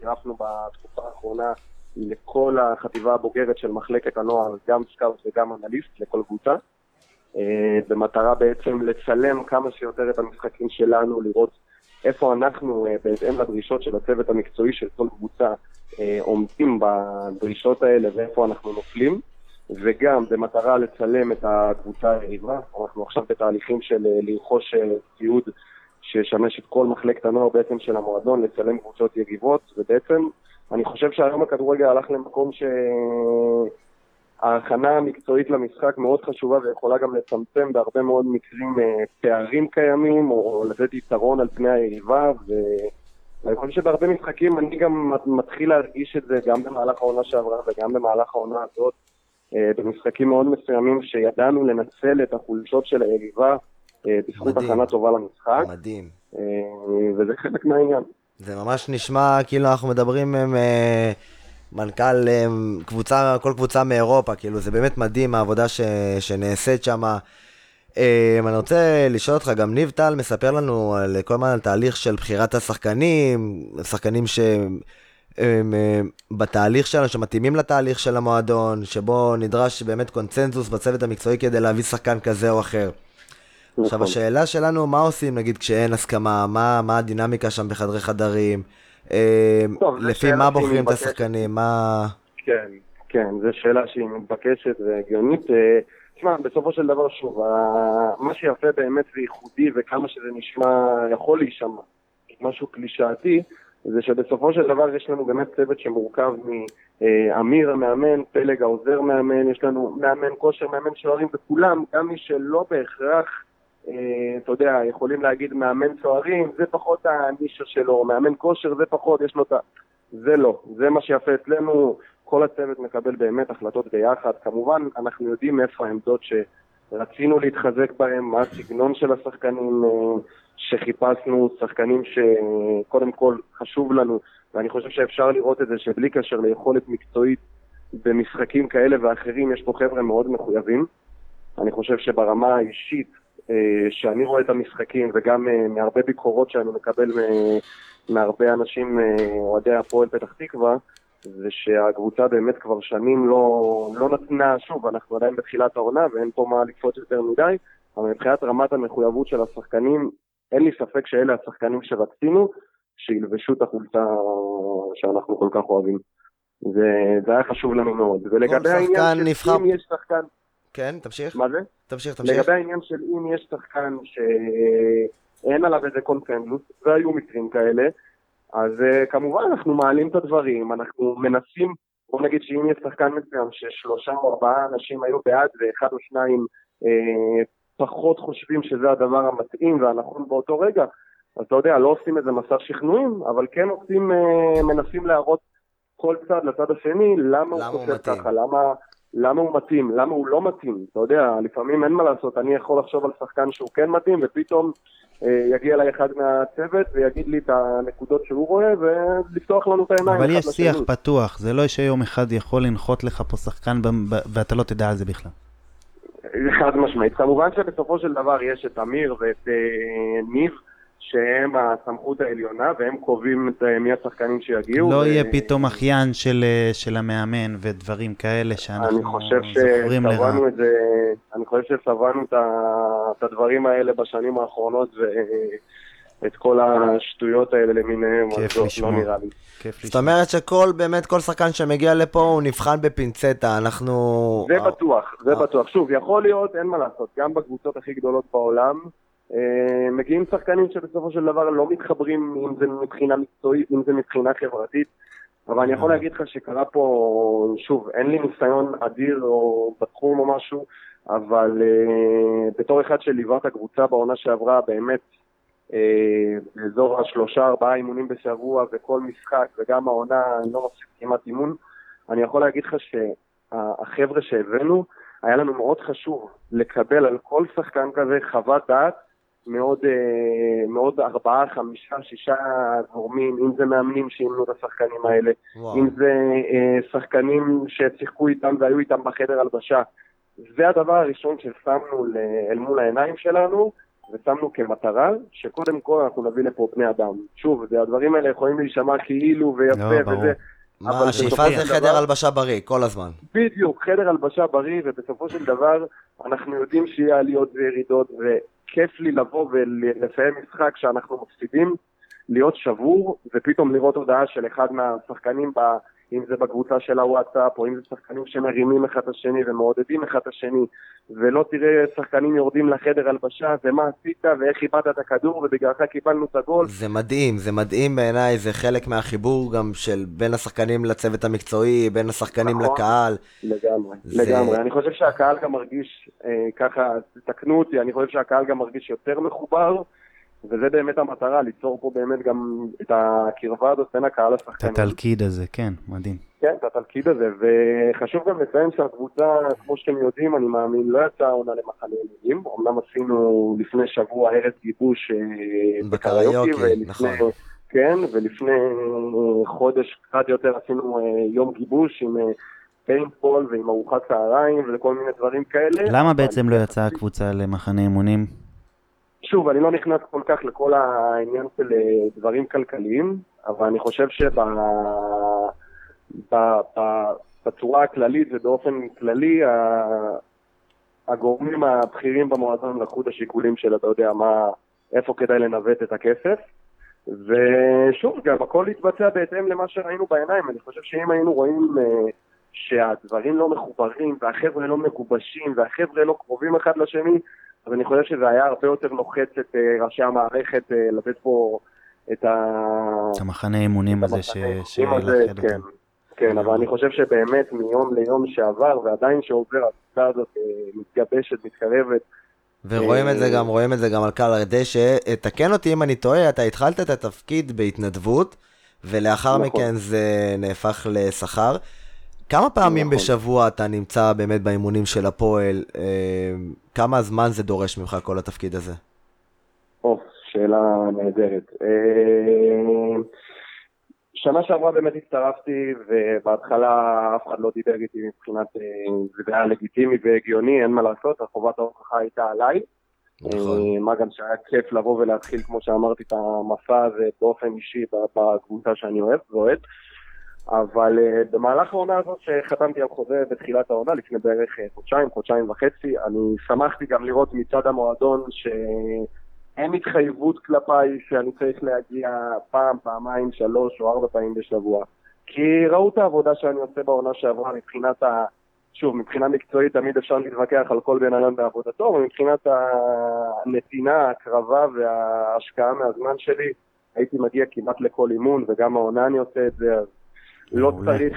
צירפנו בתקופה האחרונה לכל החטיבה הבוגרת של מחלקת הנוער, גם סקאוט וגם אנליסט לכל קבוצה, במטרה בעצם לצלם כמה שיותר את המשחקים שלנו, לראות איפה אנחנו, בהתאם לדרישות של הצוות המקצועי של כל קבוצה, עומדים בדרישות האלה ואיפה אנחנו נופלים, וגם במטרה לצלם את הקבוצה היריבה. אנחנו עכשיו בתהליכים של לרכוש ציוד ששמש את כל מחלקת הנוער בעצם של המועדון, לצלם קבוצות יריבות, ובעצם אני חושב שהיום הכדורגל הלך למקום ש... ההכנה המקצועית למשחק מאוד חשובה ויכולה גם לצמצם בהרבה מאוד מקרים פערים קיימים או לתת יתרון על פני היריבה, ואני חושב שבהרבה משחקים אני גם מתחיל להרגיש את זה גם במהלך העונה שעברה וגם במהלך העונה הזאת, במשחקים מאוד מסוימים שידענו לנצל את החולשות של היריבה בזכות הכנה טובה למשחק. מדהים. וזה חלק מהעניין. זה ממש נשמע כאילו אנחנו מדברים עם... מנכ"ל קבוצה, כל קבוצה מאירופה, כאילו זה באמת מדהים העבודה ש, שנעשית שם. אני רוצה לשאול אותך, גם ניב טל מספר לנו על כל מה, על תהליך של בחירת השחקנים, שחקנים שבתהליך שלנו, שמתאימים לתהליך של המועדון, שבו נדרש באמת קונצנזוס בצוות המקצועי כדי להביא שחקן כזה או אחר. עכשיו השאלה שלנו, מה עושים נגיד כשאין הסכמה, מה, מה הדינמיקה שם בחדרי חדרים, לפי מה בוחרים את השחקנים? כן, כן, זו שאלה שהיא מתבקשת והגיונית. תשמע, בסופו של דבר שוב, מה שיפה באמת וייחודי וכמה שזה נשמע יכול להישמע משהו קלישאתי, זה שבסופו של דבר יש לנו באמת צוות שמורכב מאמיר המאמן, פלג העוזר מאמן, יש לנו מאמן כושר, מאמן שוערים, וכולם, גם מי שלא בהכרח אתה יודע, יכולים להגיד מאמן צוערים, זה פחות הנישה שלו, מאמן כושר זה פחות, יש לו את ה... זה לא, זה מה שיפה אצלנו, כל הצוות מקבל באמת החלטות ביחד, כמובן אנחנו יודעים איפה העמדות שרצינו להתחזק בהם, מה הסגנון של השחקנים שחיפשנו, שחקנים שקודם כל חשוב לנו, ואני חושב שאפשר לראות את זה שבלי קשר ליכולת מקצועית במשחקים כאלה ואחרים, יש פה חבר'ה מאוד מחויבים, אני חושב שברמה האישית, שאני רואה את המשחקים, וגם מהרבה ביקורות שאני מקבל מהרבה אנשים אוהדי הפועל פתח תקווה, זה שהקבוצה באמת כבר שנים לא, לא נתנה, שוב, אנחנו עדיין בתחילת העונה, ואין פה מה לקפוץ יותר מדי, אבל מבחינת רמת המחויבות של השחקנים, אין לי ספק שאלה השחקנים שרצינו, שילבשו את החולצה שאנחנו כל כך אוהבים. זה, זה היה חשוב לנו מאוד. ולגבי העניין של נבחר... אם יש שחקן... כן, תמשיך. מה זה? תמשיך, תמשיך. לגבי העניין של אם יש שחקן שאין עליו איזה קונצנזוס, והיו מקרים כאלה, אז כמובן אנחנו מעלים את הדברים, אנחנו מנסים, בוא נגיד שאם יש שחקן מסוים ששלושה או ארבעה אנשים היו בעד, ואחד או שניים אה, פחות חושבים שזה הדבר המתאים והנכון באותו רגע, אז אתה יודע, לא עושים איזה מסע שכנועים, אבל כן עושים, אה, מנסים להראות כל צד לצד השני, למה, למה הוא חושב ככה, למה, למה הוא מתאים, למה הוא לא מתאים, אתה יודע, לפעמים אין מה לעשות, אני יכול לחשוב על שחקן שהוא כן מתאים, ופתאום... יגיע אליי אחד מהצוות ויגיד לי את הנקודות שהוא רואה ולפתוח לנו את העיניים. אבל יש שיח פתוח, זה לא שיום אחד יכול לנחות לך פה שחקן ואתה לא תדע על זה בכלל. חד משמעית, כמובן שבסופו של דבר יש את אמיר ואת ניב שהם הסמכות העליונה והם קובעים את מי השחקנים שיגיעו. לא יהיה פתאום אחיין של המאמן ודברים כאלה שאנחנו זוכרים לרע. אני חושב שסבנו את הדברים האלה בשנים האחרונות ואת כל השטויות האלה למיניהם. כיף לשמוע. זאת אומרת שכל, באמת כל שחקן שמגיע לפה הוא נבחן בפינצטה, אנחנו... זה בטוח, זה בטוח. שוב, יכול להיות, אין מה לעשות, גם בקבוצות הכי גדולות בעולם, מגיעים שחקנים שבסופו של דבר לא מתחברים, אם זה מבחינה מקצועית, אם זה מבחינה חברתית, אבל אני יכול להגיד לך שקרה פה, שוב, אין לי ניסיון אדיר או בתחום או משהו, אבל בתור אחד שליווה את הקבוצה בעונה שעברה, באמת באזור השלושה ארבעה אימונים בשבוע וכל משחק וגם העונה לא מפסיק כמעט אימון, אני יכול להגיד לך שהחבר'ה שהבאנו, היה לנו מאוד חשוב לקבל על כל שחקן כזה חוות דעת מאוד, מאוד ארבעה, חמישה, שישה גורמים, אם זה מאמנים שאימנו את השחקנים האלה, וואו. אם זה שחקנים ששיחקו איתם והיו איתם בחדר הלבשה. זה הדבר הראשון ששמנו אל מול העיניים שלנו, ושמנו כמטרה, שקודם כל אנחנו נביא לפה בני אדם. שוב, הדברים האלה יכולים להישמע כאילו ויפה וזה... מה, השאיפה זה חדר הלבשה בריא, כל הזמן. בדיוק, חדר הלבשה בריא, ובסופו של דבר אנחנו יודעים שיהיה עליות וירידות, וכיף לי לבוא ולסיים משחק שאנחנו מפסידים, להיות שבור, ופתאום לראות הודעה של אחד מהשחקנים, אם זה בקבוצה של הוואטסאפ, או אם זה שחקנים שמרימים אחד השני ומעודדים אחד השני, ולא תראה שחקנים יורדים לחדר הלבשה, ומה עשית, ואיך חיפת את הכדור, ובגללך קיבלנו את הגול. זה מדהים, זה מדהים בעיניי, זה חלק מהחיבור גם של בין השחקנים לצוות המקצועי, בין השחקנים נכון, לקהל. לגמרי, זה... לגמרי. אני חושב שהקהל גם מרגיש, אה, ככה, תקנו אותי, אני חושב שהקהל גם מרגיש יותר מחובר, וזה באמת המטרה, ליצור פה באמת גם את הקרבה הזאת בין הקהל השחקנים. את התלכיד הזה, כן, מדהים. כן, את התלכיד הזה, וחשוב גם לציין שהקבוצה, כמו שאתם יודעים, אני מאמין, לא יצאה עונה למחנה אימונים, אמנם עשינו לפני שבוע ערב גיבוש בקריוקי, ולפני, נכון. כן, ולפני חודש קצת יותר עשינו יום גיבוש עם פיינטבול ועם ארוחת צהריים וכל מיני דברים כאלה. למה בעצם לא יצאה הקבוצה למחנה אימונים? שוב, אני לא נכנס כל כך לכל העניין של דברים כלכליים, אבל אני חושב שבצורה הכללית ובאופן כללי, הגורמים הבכירים במועדון לקחו את השיקולים של, אתה יודע, מה, איפה כדאי לנווט את הכסף, ושוב, גם הכל התבצע בהתאם למה שראינו בעיניים. אני חושב שאם היינו רואים שהדברים לא מחוברים, והחבר'ה לא מגובשים, והחבר'ה לא קרובים אחד לשני, אז אני חושב שזה היה הרבה יותר לוחץ את ראשי המערכת לתת פה את המחנה אימונים הזה שהלחד אותם. כן, כן, אבל אני חושב שבאמת מיום ליום שעבר ועדיין שעובר התקופה הזאת מתגבשת, מתקרבת. ורואים את זה גם, רואים את זה גם על קהל הדשא. תקן אותי אם אני טועה, אתה התחלת את התפקיד בהתנדבות ולאחר מכן זה נהפך לשכר. כמה פעמים בשבוע אתה נמצא באמת באימונים של הפועל? כמה זמן זה דורש ממך כל התפקיד הזה? אוף, שאלה נהדרת. שנה שעברה באמת הצטרפתי, ובהתחלה אף אחד לא דיבר איתי מבחינת, זה היה לגיטימי והגיוני, אין מה לעשות, החובת ההוכחה הייתה עליי. מה גם שהיה כיף לבוא ולהתחיל, כמו שאמרתי, את המסע הזה באופן אישי בקבוצה שאני אוהב ואוהד. אבל במהלך העונה הזאת שחתמתי על חוזה בתחילת העונה, לפני בערך חודשיים, חודשיים וחצי, אני שמחתי גם לראות מצד המועדון שאין התחייבות כלפיי שאני צריך להגיע פעם, פעמיים, שלוש או ארבע פעמים בשבוע. כי ראו את העבודה שאני עושה בעונה שעברה מבחינת ה... שוב, מבחינה מקצועית תמיד אפשר להתווכח על כל בן אדם בעבודתו, אבל מבחינת הנתינה, הקרבה וההשקעה מהזמן שלי, הייתי מגיע כמעט לכל אימון, וגם העונה אני עושה את זה, אז לא צריך,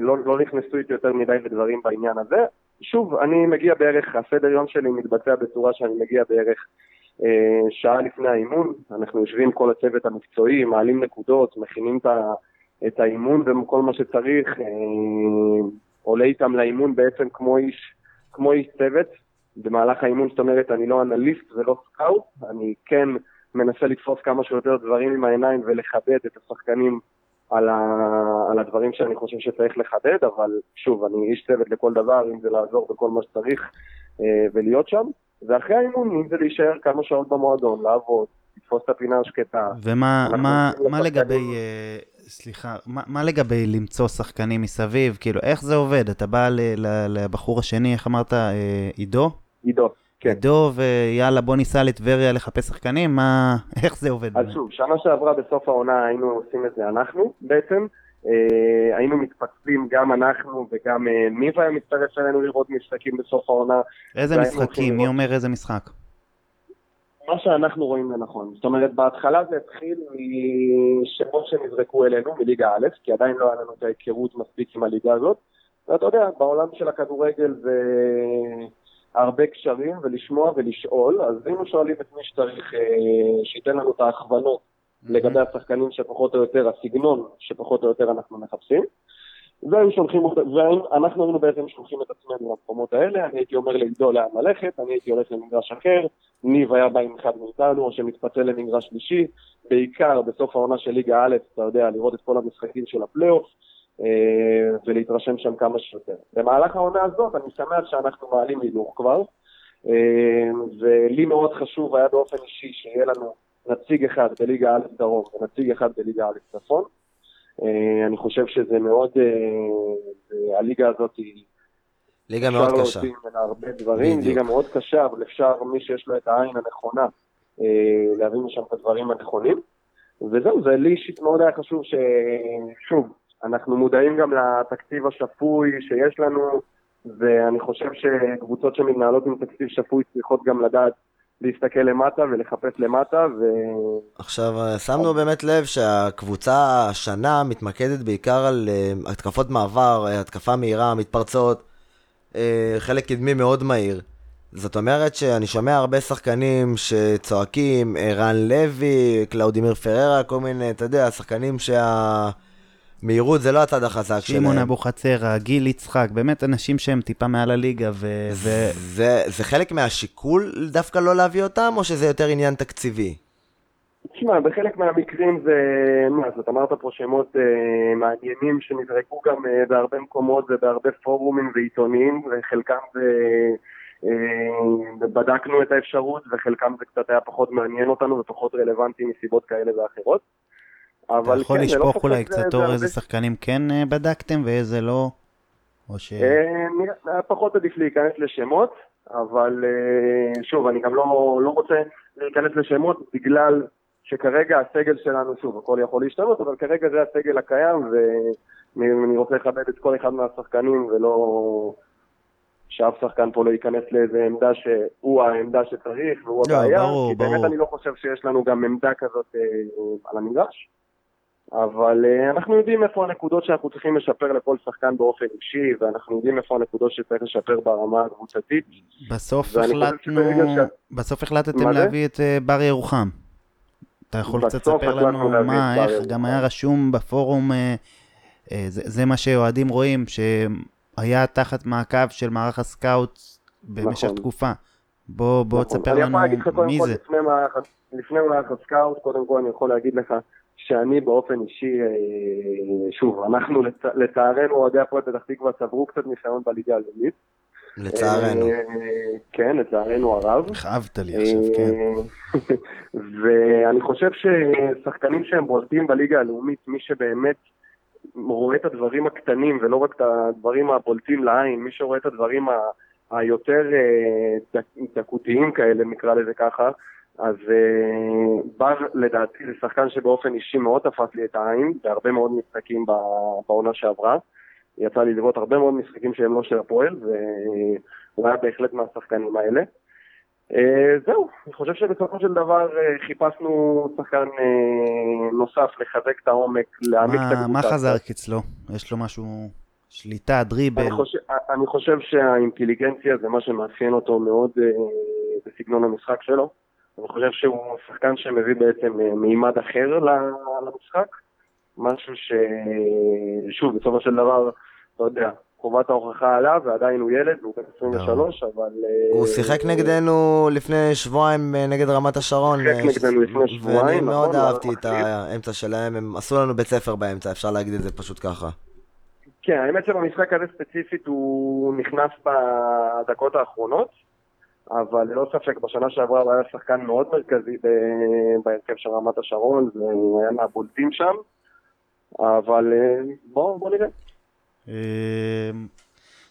לא, לא נכנסו איתי יותר מדי לדברים בעניין הזה. שוב, אני מגיע בערך, הסדר יום שלי מתבצע בצורה שאני מגיע בערך אה, שעה לפני האימון, אנחנו יושבים כל הצוות המקצועי, מעלים נקודות, מכינים את, ה, את האימון וכל מה שצריך, אה, עולה איתם לאימון בעצם כמו איש, כמו איש צוות. במהלך האימון, זאת אומרת, אני לא אנליסט ולא סקאוט, אני כן מנסה לתפוס כמה שיותר דברים עם העיניים ולכבד את השחקנים על, ה... על הדברים שאני חושב שצריך לחדד, אבל שוב, אני איש צוות לכל דבר, אם זה לעזור בכל מה שצריך אה, ולהיות שם, ואחרי האימון, אם זה להישאר כמה שעות במועדון, לעבוד, לתפוס את הפינה השקטה. ומה מה, מה לגבי, אה, סליחה, מה, מה לגבי למצוא שחקנים מסביב? כאילו, איך זה עובד? אתה בא ל, ל, לבחור השני, איך אמרת, אה, עידו? עידו. כן. דוב, יאללה, בוא ניסה לטבריה לחפש שחקנים, מה, איך זה עובד? אז שוב, שנה שעברה בסוף העונה היינו עושים את זה אנחנו בעצם, אה, היינו מתפקסים גם אנחנו וגם אה, ניב היה מצטרף שלנו לראות משחקים בסוף העונה. איזה משחקים? מי אומר איזה משחק? מה שאנחנו רואים לנכון, זאת אומרת, בהתחלה זה התחיל משמות שנזרקו אלינו מליגה א', כי עדיין לא היה לנו את ההיכרות מספיק עם הליגה הזאת, ואתה יודע, בעולם של הכדורגל זה... הרבה קשרים ולשמוע ולשאול, אז אם שואלים את מי שצריך שייתן לנו את ההכוונות לגבי השחקנים שפחות או יותר, הסגנון שפחות או יותר אנחנו מחפשים, ואנחנו היינו בעצם שולחים את עצמנו למקומות האלה, אני הייתי אומר לעידו לאן ללכת, אני הייתי הולך למגרש אחר, ניב היה בא עם אחד מאיתנו, או שמתפצל למגרש שלישי, בעיקר בסוף העונה של ליגה א', אתה יודע, לראות את כל המשחקים של הפלייאוף, ולהתרשם שם כמה שיותר. במהלך העונה הזאת אני שמח שאנחנו מעלים הילוך כבר, ולי מאוד חשוב היה באופן אישי שיהיה לנו נציג אחד בליגה א' דרום ונציג אחד בליגה א' צפון. אני חושב שזה מאוד, הליגה הזאת היא ליגה מאוד קשה, הרבה דברים, ליגה מאוד קשה, אבל אפשר מי שיש לו את העין הנכונה להביא משם את הדברים הנכונים, וזהו, זה לי אישית מאוד היה חשוב ששוב אנחנו מודעים גם לתקציב השפוי שיש לנו, ואני חושב שקבוצות שמתנהלות עם תקציב שפוי צריכות גם לדעת להסתכל למטה ולחפש למטה. ו... עכשיו, שמנו באמת לב שהקבוצה השנה מתמקדת בעיקר על התקפות מעבר, התקפה מהירה, מתפרצות, חלק קדמי מאוד מהיר. זאת אומרת שאני שומע הרבה שחקנים שצועקים, רן לוי, קלאודימיר פררה, כל מיני, אתה יודע, שחקנים שה... מהירות זה לא הצד החזק שלהם. שמעון אבוחצירא, גיל יצחק, באמת אנשים שהם טיפה מעל הליגה. ו... זה, זה, זה חלק מהשיקול דווקא לא להביא אותם, או שזה יותר עניין תקציבי? תשמע, בחלק מהמקרים זה... מה, זאת אמרת פה שמות אה, מעניינים שנזרקו גם אה, בהרבה מקומות ובהרבה פורומים ועיתונים, וחלקם זה... אה, בדקנו את האפשרות, וחלקם זה קצת היה פחות מעניין אותנו ופחות רלוונטי מסיבות כאלה ואחרות. אתה יכול לשפוך אולי קצת אור איזה שחקנים כן בדקתם ואיזה לא? פחות עדיף להיכנס לשמות, אבל שוב, אני גם לא רוצה להיכנס לשמות בגלל שכרגע הסגל שלנו, שוב, הכל יכול להשתנות, אבל כרגע זה הסגל הקיים, ואני רוצה לכבד את כל אחד מהשחקנים ולא... שאף שחקן פה לא ייכנס לאיזו עמדה שהוא העמדה שצריך והוא הבעיה, כי באמת אני לא חושב שיש לנו גם עמדה כזאת על המגרש, אבל אנחנו יודעים איפה הנקודות שאנחנו צריכים לשפר לכל שחקן באופן אישי, ואנחנו יודעים איפה הנקודות שצריך לשפר ברמה הקבוצתית. בסוף החלטתם להביא את בר ירוחם, אתה יכול קצת לספר לנו מה, איך גם היה רשום בפורום, זה מה שאוהדים רואים, ש... היה תחת מעקב של מערך הסקאוט במשך נכון. תקופה. בוא, בוא נכון. תספר לנו מי זה. לפני מערך, לפני מערך הסקאוט, קודם כל אני יכול להגיד לך שאני באופן אישי, שוב, אנחנו לצערנו, אוהדי הפועל פתח תקווה צברו קצת ניסיון בליגה הלאומית, לצערנו. כן, לצערנו הרב. חייבת לי עכשיו, כן. ואני חושב ששחקנים שהם בולטים בליגה הלאומית, מי שבאמת רואה את הדברים הקטנים ולא רק את הדברים הבולטים לעין, מי שרואה את הדברים היותר דקותיים כאלה, נקרא לזה ככה, אז בר לדעתי זה שחקן שבאופן אישי מאוד תפס לי את העין, והרבה מאוד משחקים בעונה שעברה. יצא לי לראות הרבה מאוד משחקים שהם לא של הפועל, והוא היה בהחלט מהשחקנים האלה. זהו, אני חושב שבסופו של דבר חיפשנו שחקן נוסף לחזק את העומק, להעמיק את הקבוצה. מה חזר אצלו? יש לו משהו, שליטה, דריבל? אני חושב שהאינטליגנציה זה מה שמאפיין אותו מאוד בסגנון המשחק שלו. אני חושב שהוא שחקן שמביא בעצם מימד אחר למשחק, משהו ששוב, בסופו של דבר, לא יודע, חובת ההוכחה עלה, ועדיין הוא ילד, הוא עשרים ושלוש, אבל... הוא שיחק נגדנו לפני שבועיים נגד רמת השרון. שיחק נגדנו לפני שבועיים. ואני מאוד אהבתי את האמצע שלהם, הם עשו לנו בית ספר באמצע, אפשר להגיד את זה פשוט ככה. כן, האמת שבמשחק הזה ספציפית הוא נכנס בדקות האחרונות, אבל ללא ספק בשנה שעברה הוא היה שחקן מאוד מרכזי בהרכב של רמת השרון, והוא היה מהבולטים שם, אבל בואו בוא נראה.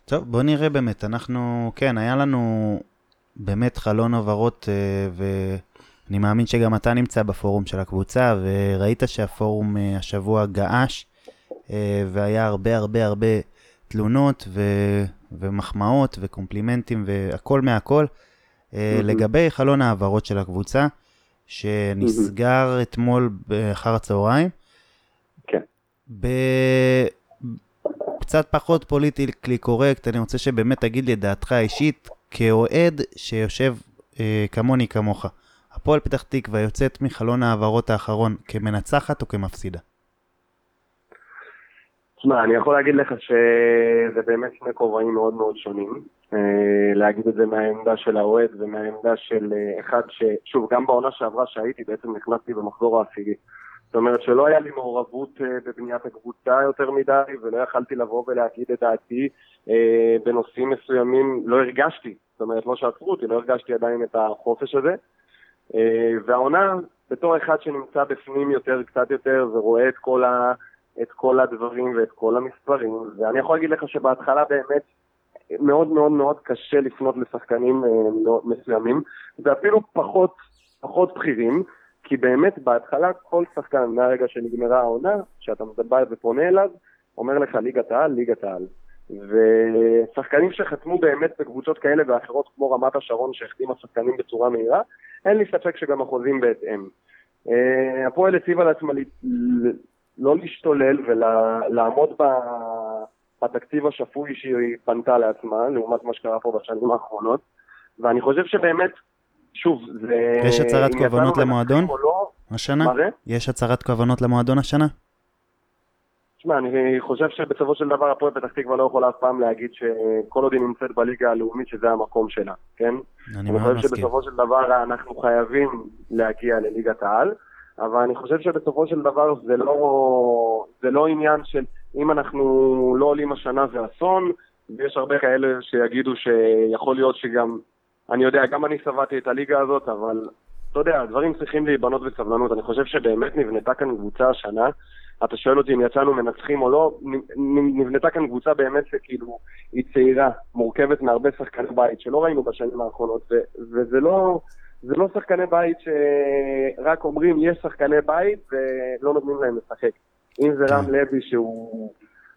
טוב, בואו נראה באמת, אנחנו, כן, היה לנו באמת חלון עוברות, ואני מאמין שגם אתה נמצא בפורום של הקבוצה, וראית שהפורום השבוע געש, והיה הרבה הרבה הרבה תלונות ו... ומחמאות וקומפלימנטים והכל מהכל mm-hmm. לגבי חלון העברות של הקבוצה שנסגר mm-hmm. אתמול אחר הצהריים כן בקצת פחות פוליטיקלי קורקט. אני רוצה שבאמת תגיד לי דעתך האישית כאוהד שיושב אה, כמוני כמוך. הפועל פתח תקווה יוצאת מחלון העברות האחרון כמנצחת או כמפסידה? תשמע, אני יכול להגיד לך שזה באמת שני כובעים מאוד מאוד שונים. להגיד את זה מהעמדה של האוהד ומהעמדה של אחד ששוב, גם בעונה שעברה שהייתי, בעצם נכנסתי במחזור העשירי. זאת אומרת שלא היה לי מעורבות בבניית הקבוצה יותר מדי, ולא יכלתי לבוא ולהגיד את דעתי בנושאים מסוימים. לא הרגשתי, זאת אומרת לא שעצרו אותי, לא הרגשתי עדיין את החופש הזה. והעונה, בתור אחד שנמצא בפנים יותר, קצת יותר, ורואה את כל ה... את כל הדברים ואת כל המספרים, ואני יכול להגיד לך שבהתחלה באמת מאוד מאוד מאוד קשה לפנות לשחקנים מסוימים, ואפילו פחות, פחות בכירים, כי באמת בהתחלה כל שחקן, מהרגע שנגמרה העונה, שאתה מדבר ופונה אליו, אומר לך ליגת העל, ליגת העל. ושחקנים שחתמו באמת בקבוצות כאלה ואחרות, כמו רמת השרון שהחתימה שחקנים בצורה מהירה, אין לי ספק שגם החוזים בהתאם. הפועל הציב על עצמה לא להשתולל ולעמוד בתקציב השפוי שהיא פנתה לעצמה, לעומת מה שקרה פה בשנים האחרונות, ואני חושב שבאמת, שוב, זה... יש הצהרת כוונות למועדון השנה? יש הצהרת כוונות למועדון השנה? תשמע, אני חושב שבסופו של דבר הפועל פתח תקווה לא יכולה אף פעם להגיד שכל עוד היא נמצאת בליגה הלאומית שזה המקום שלה, כן? אני חושב שבסופו של דבר אנחנו חייבים להגיע לליגת העל, אבל אני חושב שבסופו של דבר זה לא, זה לא עניין של אם אנחנו לא עולים השנה זה אסון, ויש הרבה כאלה שיגידו שיכול להיות שגם, אני יודע, גם אני סבתי את הליגה הזאת, אבל אתה יודע, הדברים צריכים להיבנות בסבלנות. אני חושב שבאמת נבנתה כאן קבוצה השנה, אתה שואל אותי אם יצאנו מנצחים או לא, נבנתה כאן קבוצה באמת שכאילו היא צעירה, מורכבת מהרבה שחקני בית שלא ראינו בשנים האחרונות, ו- וזה לא... זה לא שחקני בית שרק אומרים יש שחקני בית ולא נותנים להם לשחק. אם זה רם לוי שהוא,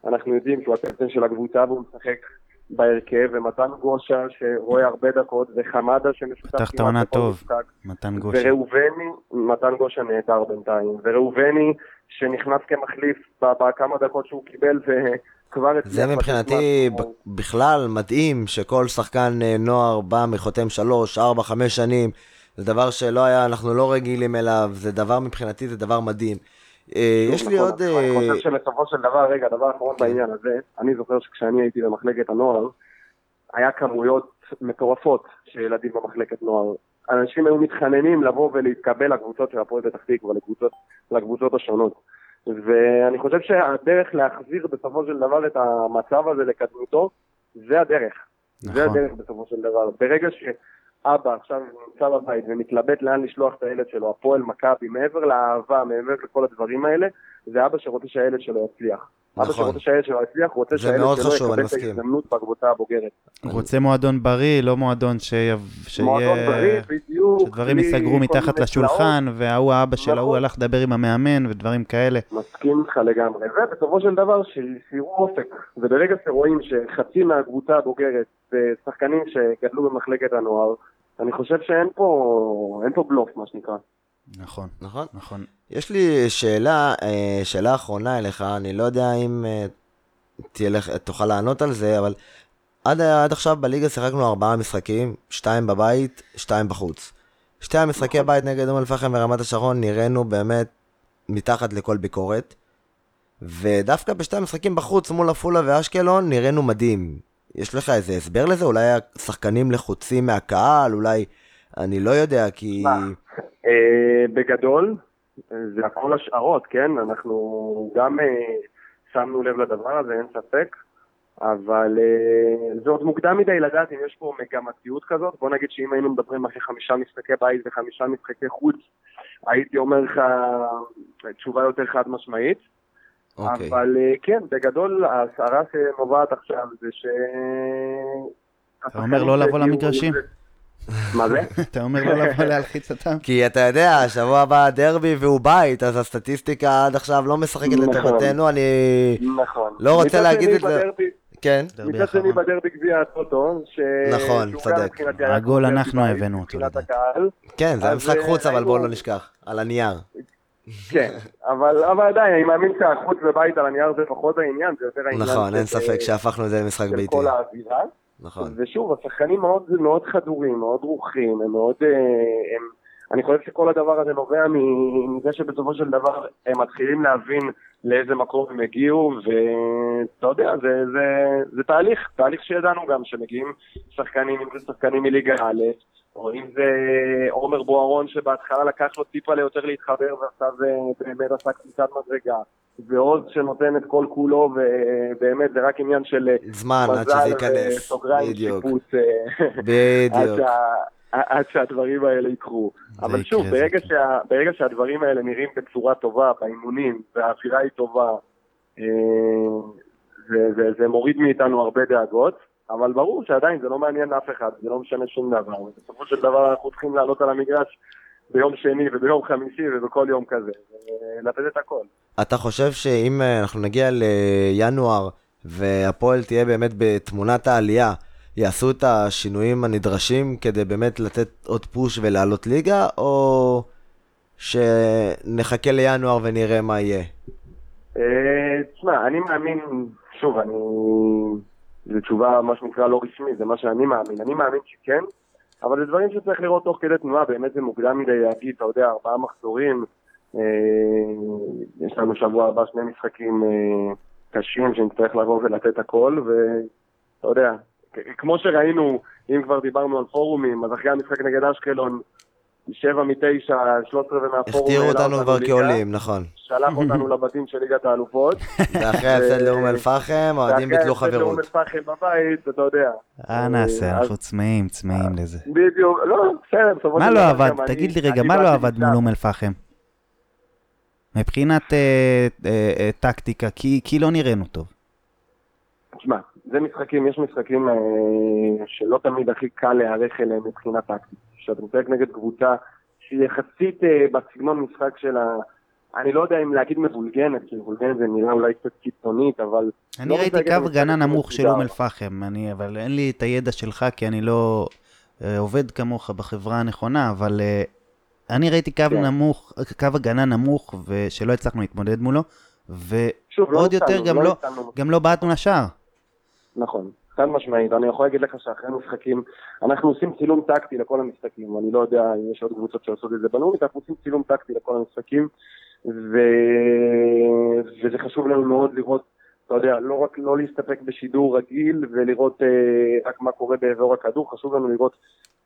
אנחנו יודעים שהוא הקפטן של הקבוצה והוא משחק בהרכב, ומתן גושה שרואה הרבה דקות, וחמדה שמשחק כמעט בכל משחק, וראובני, מתן גושה נהדר בינתיים, וראובני שנכנס כמחליף בכמה דקות שהוא קיבל ו... זה מבחינתי בכלל מדהים שכל שחקן נוער בא מחותם שלוש, ארבע, חמש שנים. זה דבר שלא היה, אנחנו לא רגילים אליו, זה דבר מבחינתי, זה דבר מדהים. יש לי עוד... אני חושב שבסופו של דבר, רגע, הדבר האחרון בעניין הזה, אני זוכר שכשאני הייתי במחלקת הנוער, היה כמויות מטורפות של ילדים במחלקת נוער. אנשים היו מתחננים לבוא ולהתקבל לקבוצות של הפועל פתח תקווה, לקבוצות השונות. ואני חושב שהדרך להחזיר בסופו של דבר את המצב הזה לקדמותו, זה הדרך. נכון. זה הדרך בסופו של דבר. ברגע שאבא עכשיו נמצא בבית ומתלבט לאן לשלוח את הילד שלו, הפועל, מכבי, מעבר לאהבה, מעבר לכל הדברים האלה, זה אבא שרוצה שהילד שלו יצליח. נכון. אבא שרוצה שהילד שלו יצליח, רוצה שהילד שלו יקבל את ההזדמנות בקבוצה הבוגרת. רוצה מועדון בריא, לא מועדון שיהיה... מועדון בריא, בדיוק. שדברים יסגרו מתחת לשולחן, והוא האבא של ההוא הלך לדבר עם המאמן, ודברים כאלה. מסכים איתך לגמרי. ובסופו של דבר, שיראו אופק. וברגע שרואים שחצי מהקבוצה הבוגרת, שחקנים שגדלו במחלקת הנוער, אני חושב שאין פה, אין פה בלוף, מה שנקרא. נכון, נכון, נכון. יש לי שאלה, שאלה אחרונה אליך, אני לא יודע אם תלך, תוכל לענות על זה, אבל עד, עד עכשיו בליגה שיחקנו ארבעה משחקים, שתיים בבית, שתיים בחוץ. שתי המשחקי הבית נגד אום אל-פחם ורמת השרון נראינו באמת מתחת לכל ביקורת, ודווקא בשתי המשחקים בחוץ מול הפולה ואשקלון נראינו מדהים. יש לך איזה הסבר לזה? אולי השחקנים לחוצים מהקהל, אולי... אני לא יודע, כי... בגדול, זה הכל השערות, כן? אנחנו גם שמנו לב לדבר הזה, אין ספק, אבל זה עוד מוקדם מדי לדעת אם יש פה מגמתיות כזאת. בוא נגיד שאם היינו מדברים אחרי חמישה משחקי בית וחמישה משחקי חוץ, הייתי אומר לך תשובה יותר חד משמעית. אבל כן, בגדול, השערה שמובעת עכשיו זה ש... אתה אומר לא לבוא למגרשים? מה זה? אתה אומר לא לבוא להלחיץ אותם? כי אתה יודע, השבוע הבא דרבי והוא בית, אז הסטטיסטיקה עד עכשיו לא משחקת לטובתנו, אני לא רוצה להגיד את זה. כן. מצד שני בדרבי גביע הטוטו, נכון, צודק. הגול אנחנו הבאנו אותו. כן, זה היה משחק חוץ, אבל בואו לא נשכח, על הנייר. כן, אבל עדיין, אני מאמין שהחוץ ובית על הנייר זה פחות העניין, זה יותר העניין. נכון, אין ספק שהפכנו את זה למשחק ביתי. של כל האווירה. נכון. ושוב, השחקנים מאוד, מאוד חדורים, מאוד רוחים, הם מאוד, הם, אני חושב שכל הדבר הזה נובע מזה שבסופו של דבר הם מתחילים להבין לאיזה מקום הם הגיעו, ואתה יודע, זה, זה, זה תהליך, תהליך שידענו גם, שמגיעים שחקנים, אם זה שחקנים מליגה א', או אם זה עומר בוערון שבהתחלה לקח לו טיפה ליותר להתחבר, ועכשיו באמת עשה קצת מדרגה. ועוז שנותן את כל כולו, ובאמת זה רק עניין של זמן, עד שזה ייכנס, בדיוק, בדיוק, עד שהדברים האלה יקרו. אבל שוב, ברגע שהדברים האלה נראים בצורה טובה, באימונים, והאווירה היא טובה, זה מוריד מאיתנו הרבה דאגות, אבל ברור שעדיין זה לא מעניין אף אחד, זה לא משנה שום דבר. בסופו של דבר אנחנו צריכים לעלות על המגרש, ביום שני וביום חמישי ובכל יום כזה, לתת את הכל. אתה חושב שאם אנחנו נגיע לינואר והפועל תהיה באמת בתמונת העלייה, יעשו את השינויים הנדרשים כדי באמת לתת עוד פוש ולעלות ליגה, או שנחכה לינואר ונראה מה יהיה? תשמע, אני מאמין, שוב, אני... זו תשובה מה שנקרא לא רשמי, זה מה שאני מאמין. אני מאמין שכן, אבל זה דברים שצריך לראות תוך כדי תנועה, באמת זה מוקדם מדי להגיד, אתה יודע, ארבעה מחזורים, יש לנו שבוע הבא שני משחקים קשים שנצטרך לבוא ולתת הכל, ואתה יודע, כמו שראינו, אם כבר דיברנו על פורומים, אז אחרי המשחק נגד אשקלון, שבע מתשע, שלוש עשרה ומהפורומים, החתירו אותנו כבר כעולים, נכון. שלח אותנו לבתים של ליגת האלופות. ואחרי הפסד לאום אל-פחם, אוהדים ביטלו חברות. ואחרי הפסד לאום אל-פחם בבית, אתה יודע. אה נעשה, אנחנו צמאים, צמאים לזה. בדיוק, לא, בסדר. מה לא עבד? תגיד לי רגע, מה לא עבד מול אום אל-פחם? מבחינת טקטיקה, כי לא נראינו טוב. תשמע, זה משחקים, יש משחקים שלא תמיד הכי קל להערך אליהם מבחינת טקטיקה. כשאתה משחק נגד קבוצה שיחסית בסגנון משחק של ה... אני לא יודע אם להגיד מבולגנת, כי מבולגנת זה נראה אולי קצת קיצונית, אבל... אני ראיתי קו גנה נמוך של אום אל-פחם, אבל אין לי את הידע שלך, כי אני לא עובד כמוך בחברה הנכונה, אבל אני ראיתי קו הגנה נמוך, שלא הצלחנו להתמודד מולו, ועוד יותר גם לא באתנו לשער. נכון. חד משמעית, אני יכול להגיד לך שאחרי משחקים, אנחנו עושים צילום טקטי לכל המשחקים, ואני לא יודע אם יש עוד קבוצות שעושות את זה בלאומית, אנחנו עושים צילום טקטי לכל המשחקים, ו... וזה חשוב לנו מאוד לראות, אתה יודע, לא רק לא להסתפק בשידור רגיל, ולראות אה, רק מה קורה באזור הכדור, חשוב לנו לראות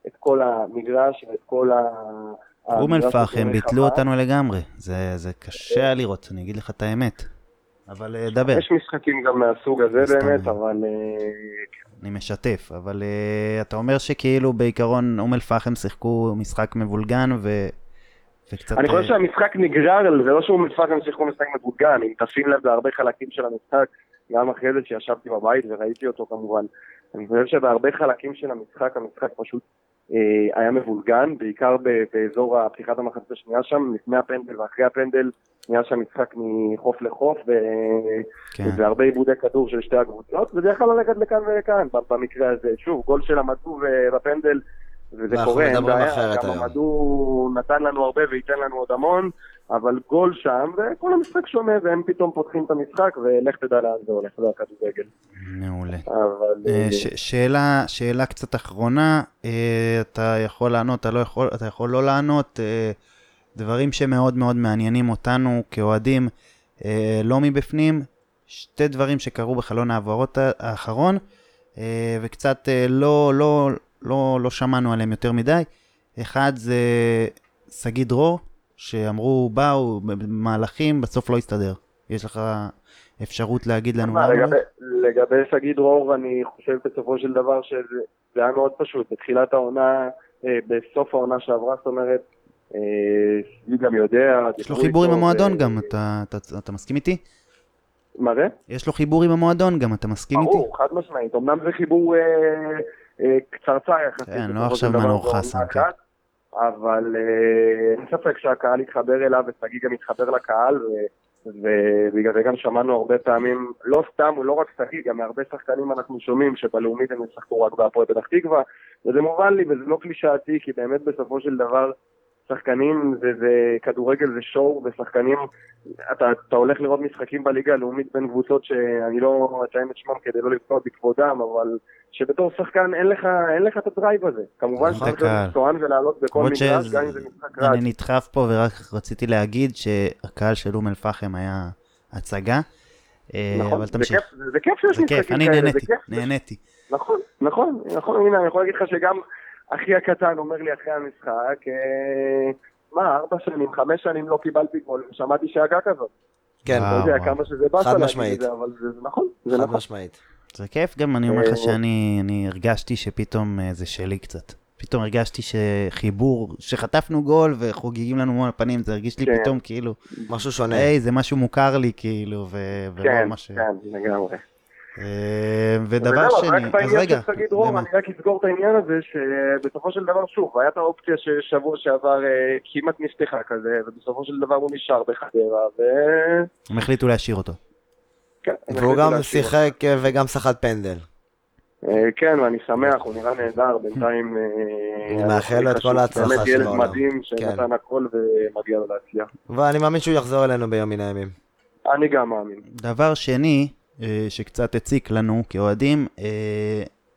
את כל המגרש, את כל ה... אום אל-פחם, ביטלו אותנו לגמרי, זה, זה קשה לראות, אני אגיד לך את האמת. אבל דבר. יש משחקים גם מהסוג הזה באמת, אבל... אני משתף, אבל אתה אומר שכאילו בעיקרון אום אל-פחם שיחקו משחק מבולגן ו... אני חושב שהמשחק נגרר על זה, לא שאום אל-פחם שיחקו משחק מבולגן, אם תשים לב להרבה חלקים של המשחק, גם אחרי זה שישבתי בבית וראיתי אותו כמובן, אני חושב שבהרבה חלקים של המשחק, המשחק פשוט היה מבולגן, בעיקר באזור הפתיחת המחצית השנייה שם, לפני הפנדל ואחרי הפנדל, היה שם משחק מחוף לחוף, והרבה עיבודי כדור של שתי הקבוצות, וזה יכול ללכת לכאן ולכאן, במקרה הזה. שוב, גול של המדו בפנדל, וזה קורה, גם המדו נתן לנו הרבה וייתן לנו עוד המון, אבל גול שם, וכל המשחק שונה, והם פתאום פותחים את המשחק, ולך תדע לאן זה הולך, זה הכדורגל. מעולה. שאלה קצת אחרונה, אתה יכול לענות, אתה יכול לא לענות, דברים שמאוד מאוד מעניינים אותנו כאוהדים, לא מבפנים, שתי דברים שקרו בחלון העברות האחרון, וקצת לא, לא, לא, לא שמענו עליהם יותר מדי. אחד זה סגי דרור, שאמרו, באו, מהלכים, בסוף לא יסתדר. יש לך אפשרות להגיד לנו למה? לגבי, לגבי סגי דרור, אני חושב בסופו של דבר שזה היה מאוד פשוט. בתחילת העונה, בסוף העונה שעברה, זאת אומרת, אני גם יודע... יש לו חיבור עם המועדון גם, אתה מסכים איתי? מה זה? יש לו חיבור עם המועדון גם, אתה מסכים איתי? ברור, חד משמעית. אמנם זה חיבור קצרצר יחסית. כן, לא עכשיו מנור חסן. אבל אין ספק שהקהל התחבר אליו, וסגי גם התחבר לקהל, ובגלל זה גם שמענו הרבה פעמים, לא סתם, הוא לא רק סגי, גם מהרבה שחקנים אנחנו שומעים שבלאומית הם ישחקו רק בהפועל פתח תקווה, וזה מובן לי, וזה לא קלישאתי, כי באמת בסופו של דבר שחקנים, זה כדורגל, זה שור, ושחקנים, אתה, אתה הולך לראות משחקים בליגה הלאומית בין קבוצות שאני לא אציין את שמם כדי לא לפתור בכבודם, אבל שבתור שחקן אין לך, אין לך את הדרייב הזה. כמובן שצריך לסטוען ולעלות בכל מגרש, גם אם זה משחק רץ. אני נדחף פה ורק רציתי להגיד שהקהל של אום אל-פחם היה הצגה. נכון, אבל תמשיך. זה כיף, זה כיף שיש משחקים כאלה. זה כיף, אני נהניתי. נכון, נכון, נכון, הנה, אני יכול להגיד לך שגם אחי הקטן אומר לי אחרי המשחק, מה, ארבע שנים, חמש שנים לא קיבלתי גול, שמעתי שהגה כזאת. כן, אתה יודע כמה שזה בא שלא להגיד את זה, אבל זה נכון, זה נכון. חד משמעית. זה כיף, גם אני אומר לך שאני הרגשתי שפתאום זה שלי קצת. פתאום הרגשתי שחיבור, שחטפנו גול וחוגגים לנו מול הפנים, זה הרגיש לי פתאום כאילו... משהו שונה. היי, זה משהו מוכר לי כאילו, ולא משהו... כן, כן, לגמרי. ודבר שני, אז רגע, אני רק אסגור את העניין הזה שבסופו של דבר שוב, הייתה האופציה ששבוע שעבר כמעט נפתחה כזה, ובסופו של דבר הוא נשאר בחדרה הם החליטו להשאיר אותו, והוא גם שיחק וגם שחט פנדל. כן, ואני שמח, הוא נראה נהדר בינתיים, אני מאחל לו את כל ההצלחה שלו, ילד מדהים שנתן הכל ומגיע לו להצליח, ואני מאמין שהוא יחזור אלינו ביום מן הימים. אני גם מאמין. דבר שני שקצת הציק לנו כאוהדים,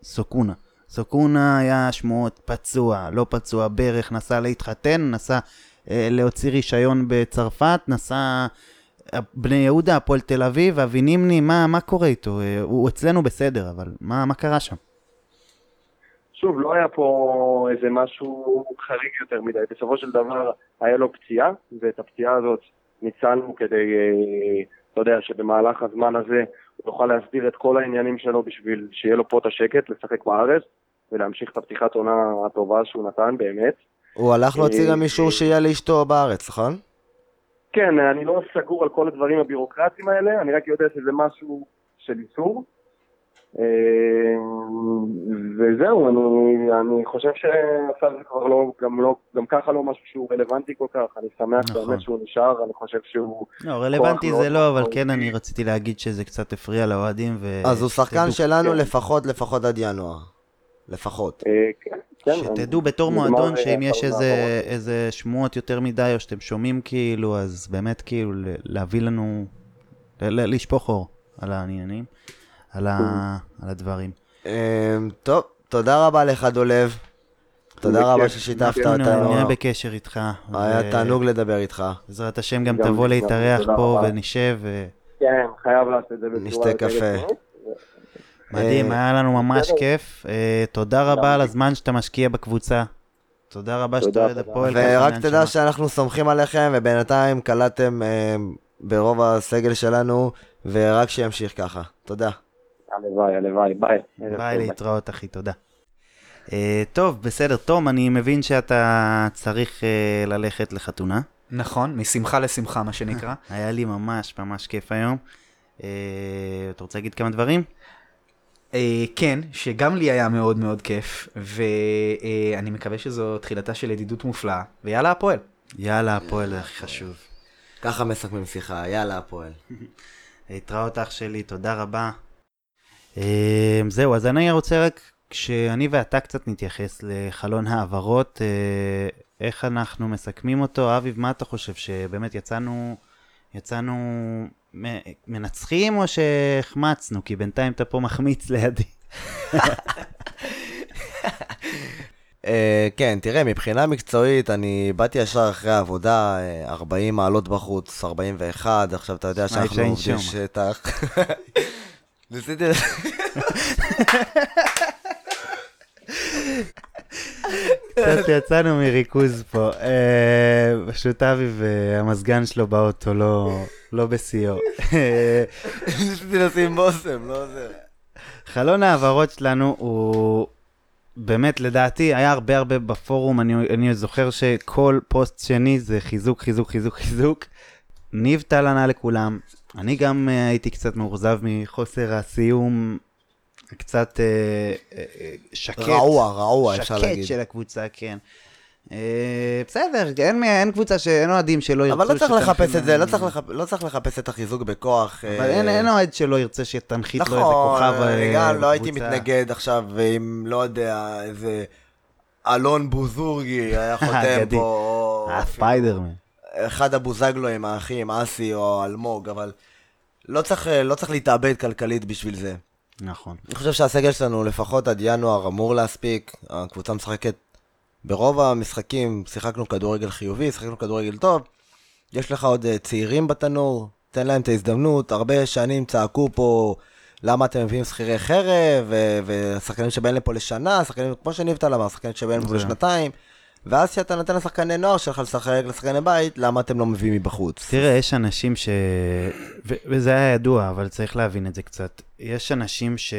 סוקונה. סוקונה היה שמועות פצוע, לא פצוע ברך, נסע להתחתן, נסע להוציא רישיון בצרפת, נסע בני יהודה, הפועל תל אביב, אבינימני, מה, מה קורה איתו? הוא אצלנו בסדר, אבל מה, מה קרה שם? שוב, לא היה פה איזה משהו חריג יותר מדי. בסופו של דבר היה לו פציעה, ואת הפציעה הזאת ניצלנו כדי... אתה יודע שבמהלך הזמן הזה הוא יוכל להסדיר את כל העניינים שלו בשביל שיהיה לו פה את השקט, לשחק בארץ ולהמשיך את הפתיחת עונה הטובה שהוא נתן באמת. הוא הלך להוציא גם אישור שיהיה לאשתו בארץ, נכון? כן, אני לא סגור על כל הדברים הבירוקרטיים האלה, אני רק יודע שזה משהו של איסור. וזהו, אני, אני חושב שעשה זה כבר לא, גם, לא, גם ככה לא משהו שהוא רלוונטי כל כך, אני שמח נכון. באמת שהוא נשאר, אני חושב שהוא... לא, רלוונטי זה לא, אבל כן אני רציתי להגיד שזה קצת הפריע לאוהדים ו... אז הוא שחקן שלנו לפחות, לפחות עד ינואר, לפחות. שתדעו בתור מועדון שאם יש איזה, איזה שמועות יותר מדי או שאתם שומעים כאילו, אז באמת כאילו להביא לנו, לשפוך אור על העניינים. על הדברים. טוב, תודה רבה לך דולב, תודה רבה ששיתפת אותנו, נהיה בקשר איתך, היה תענוג לדבר איתך, בעזרת השם גם תבוא להתארח פה ונשב, כן, חייב לעשות את זה, נשתה קפה, מדהים, היה לנו ממש כיף, תודה רבה על הזמן שאתה משקיע בקבוצה, תודה רבה שאתה עובד הפועל, ורק תדע שאנחנו סומכים עליכם, ובינתיים קלטתם ברוב הסגל שלנו ורק שימשיך ככה. תודה. הלוואי, הלוואי, ביי. ביי, להתראות אחי, תודה. טוב, בסדר, תום, אני מבין שאתה צריך ללכת לחתונה. נכון, משמחה לשמחה, מה שנקרא. היה לי ממש ממש כיף היום. אתה רוצה להגיד כמה דברים? כן, שגם לי היה מאוד מאוד כיף, ואני מקווה שזו תחילתה של ידידות מופלאה, ויאללה הפועל. יאללה הפועל, הכי חשוב. ככה מסכמים שיחה, יאללה הפועל. התראות אח שלי, תודה רבה. זהו, אז אני רוצה רק כשאני ואתה קצת נתייחס לחלון העברות, איך אנחנו מסכמים אותו. אביב, מה אתה חושב, שבאמת יצאנו, יצאנו מנצחים או שהחמצנו? כי בינתיים אתה פה מחמיץ לידי. כן, תראה, מבחינה מקצועית, אני באתי ישר אחרי העבודה, ארבעים מעלות בחוץ, ארבעים ואחת, עכשיו אתה יודע שאנחנו עובדים שטח. ניסיתי... קצת יצאנו מריכוז פה, פשוט אביב המסגן שלו באוטו לא בסיור. ניסיתי לשים בוסם, לא עוזר. חלון העברות שלנו הוא באמת לדעתי היה הרבה הרבה בפורום, אני זוכר שכל פוסט שני זה חיזוק חיזוק חיזוק חיזוק. ניב טל ענה לכולם, אני גם הייתי קצת מאוכזב מחוסר הסיום קצת שקט, רעוע, רעוע אפשר להגיד. שקט של הקבוצה, כן. בסדר, אין קבוצה שאין אוהדים שלא ירצו... אבל לא צריך לחפש את זה, לא צריך לחפש את החיזוק בכוח. אבל אין אוהד שלא ירצה שתנחית לו איזה כוכב בקבוצה. נכון, רגע, לא הייתי מתנגד עכשיו עם, לא יודע, איזה אלון בוזורגי היה חותם פה. הספיידרמן. אחד הבוזגלוים, האחים, אסי או אלמוג, אבל לא צריך להתאבד כלכלית בשביל זה. נכון. אני חושב שהסגל שלנו לפחות עד ינואר אמור להספיק. הקבוצה משחקת ברוב המשחקים, שיחקנו כדורגל חיובי, שיחקנו כדורגל טוב. יש לך עוד צעירים בתנור, תן להם את ההזדמנות. הרבה שנים צעקו פה למה אתם מביאים שכירי חרב ו- ושחקנים שבין לפה לשנה, שחקנים כמו שניב טל אמר, שחקנים שבין לפה לשנתיים. ואז שאתה נתן לשחקני נוער שלך לשחק לשחקני בית, למה אתם לא מביאים מבחוץ? תראה, יש אנשים ש... ו... וזה היה ידוע, אבל צריך להבין את זה קצת. יש אנשים ש...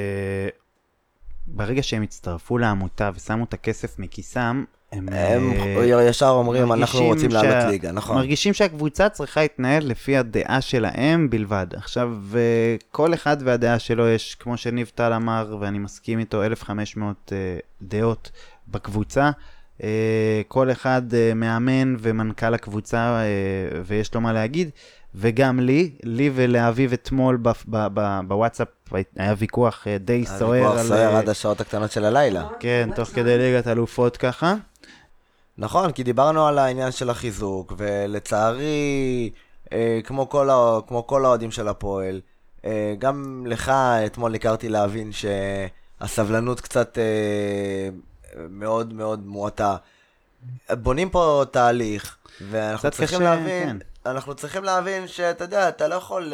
ברגע שהם הצטרפו לעמותה ושמו את הכסף מכיסם, הם... הם ישר אומרים, אנחנו רוצים שה... לעלות ליגה, נכון. מרגישים שהקבוצה צריכה להתנהל לפי הדעה שלהם בלבד. עכשיו, כל אחד והדעה שלו יש, כמו שניב טל אמר, ואני מסכים איתו, אלף וחמש מאות דעות בקבוצה, כל אחד מאמן ומנכ"ל הקבוצה ויש לו מה להגיד, וגם לי, לי ולאביב אתמול בוואטסאפ היה ויכוח די סוער. הוויכוח סוער עד השעות הקטנות של הלילה. כן, תוך כדי ליגת אלופות ככה. נכון, כי דיברנו על העניין של החיזוק, ולצערי, כמו כל האוהדים של הפועל, גם לך אתמול הכרתי להבין שהסבלנות קצת... מאוד מאוד מועטה. בונים פה תהליך, ואנחנו צריכים קשה, להבין, כן. אנחנו צריכים להבין שאתה יודע, אתה לא יכול,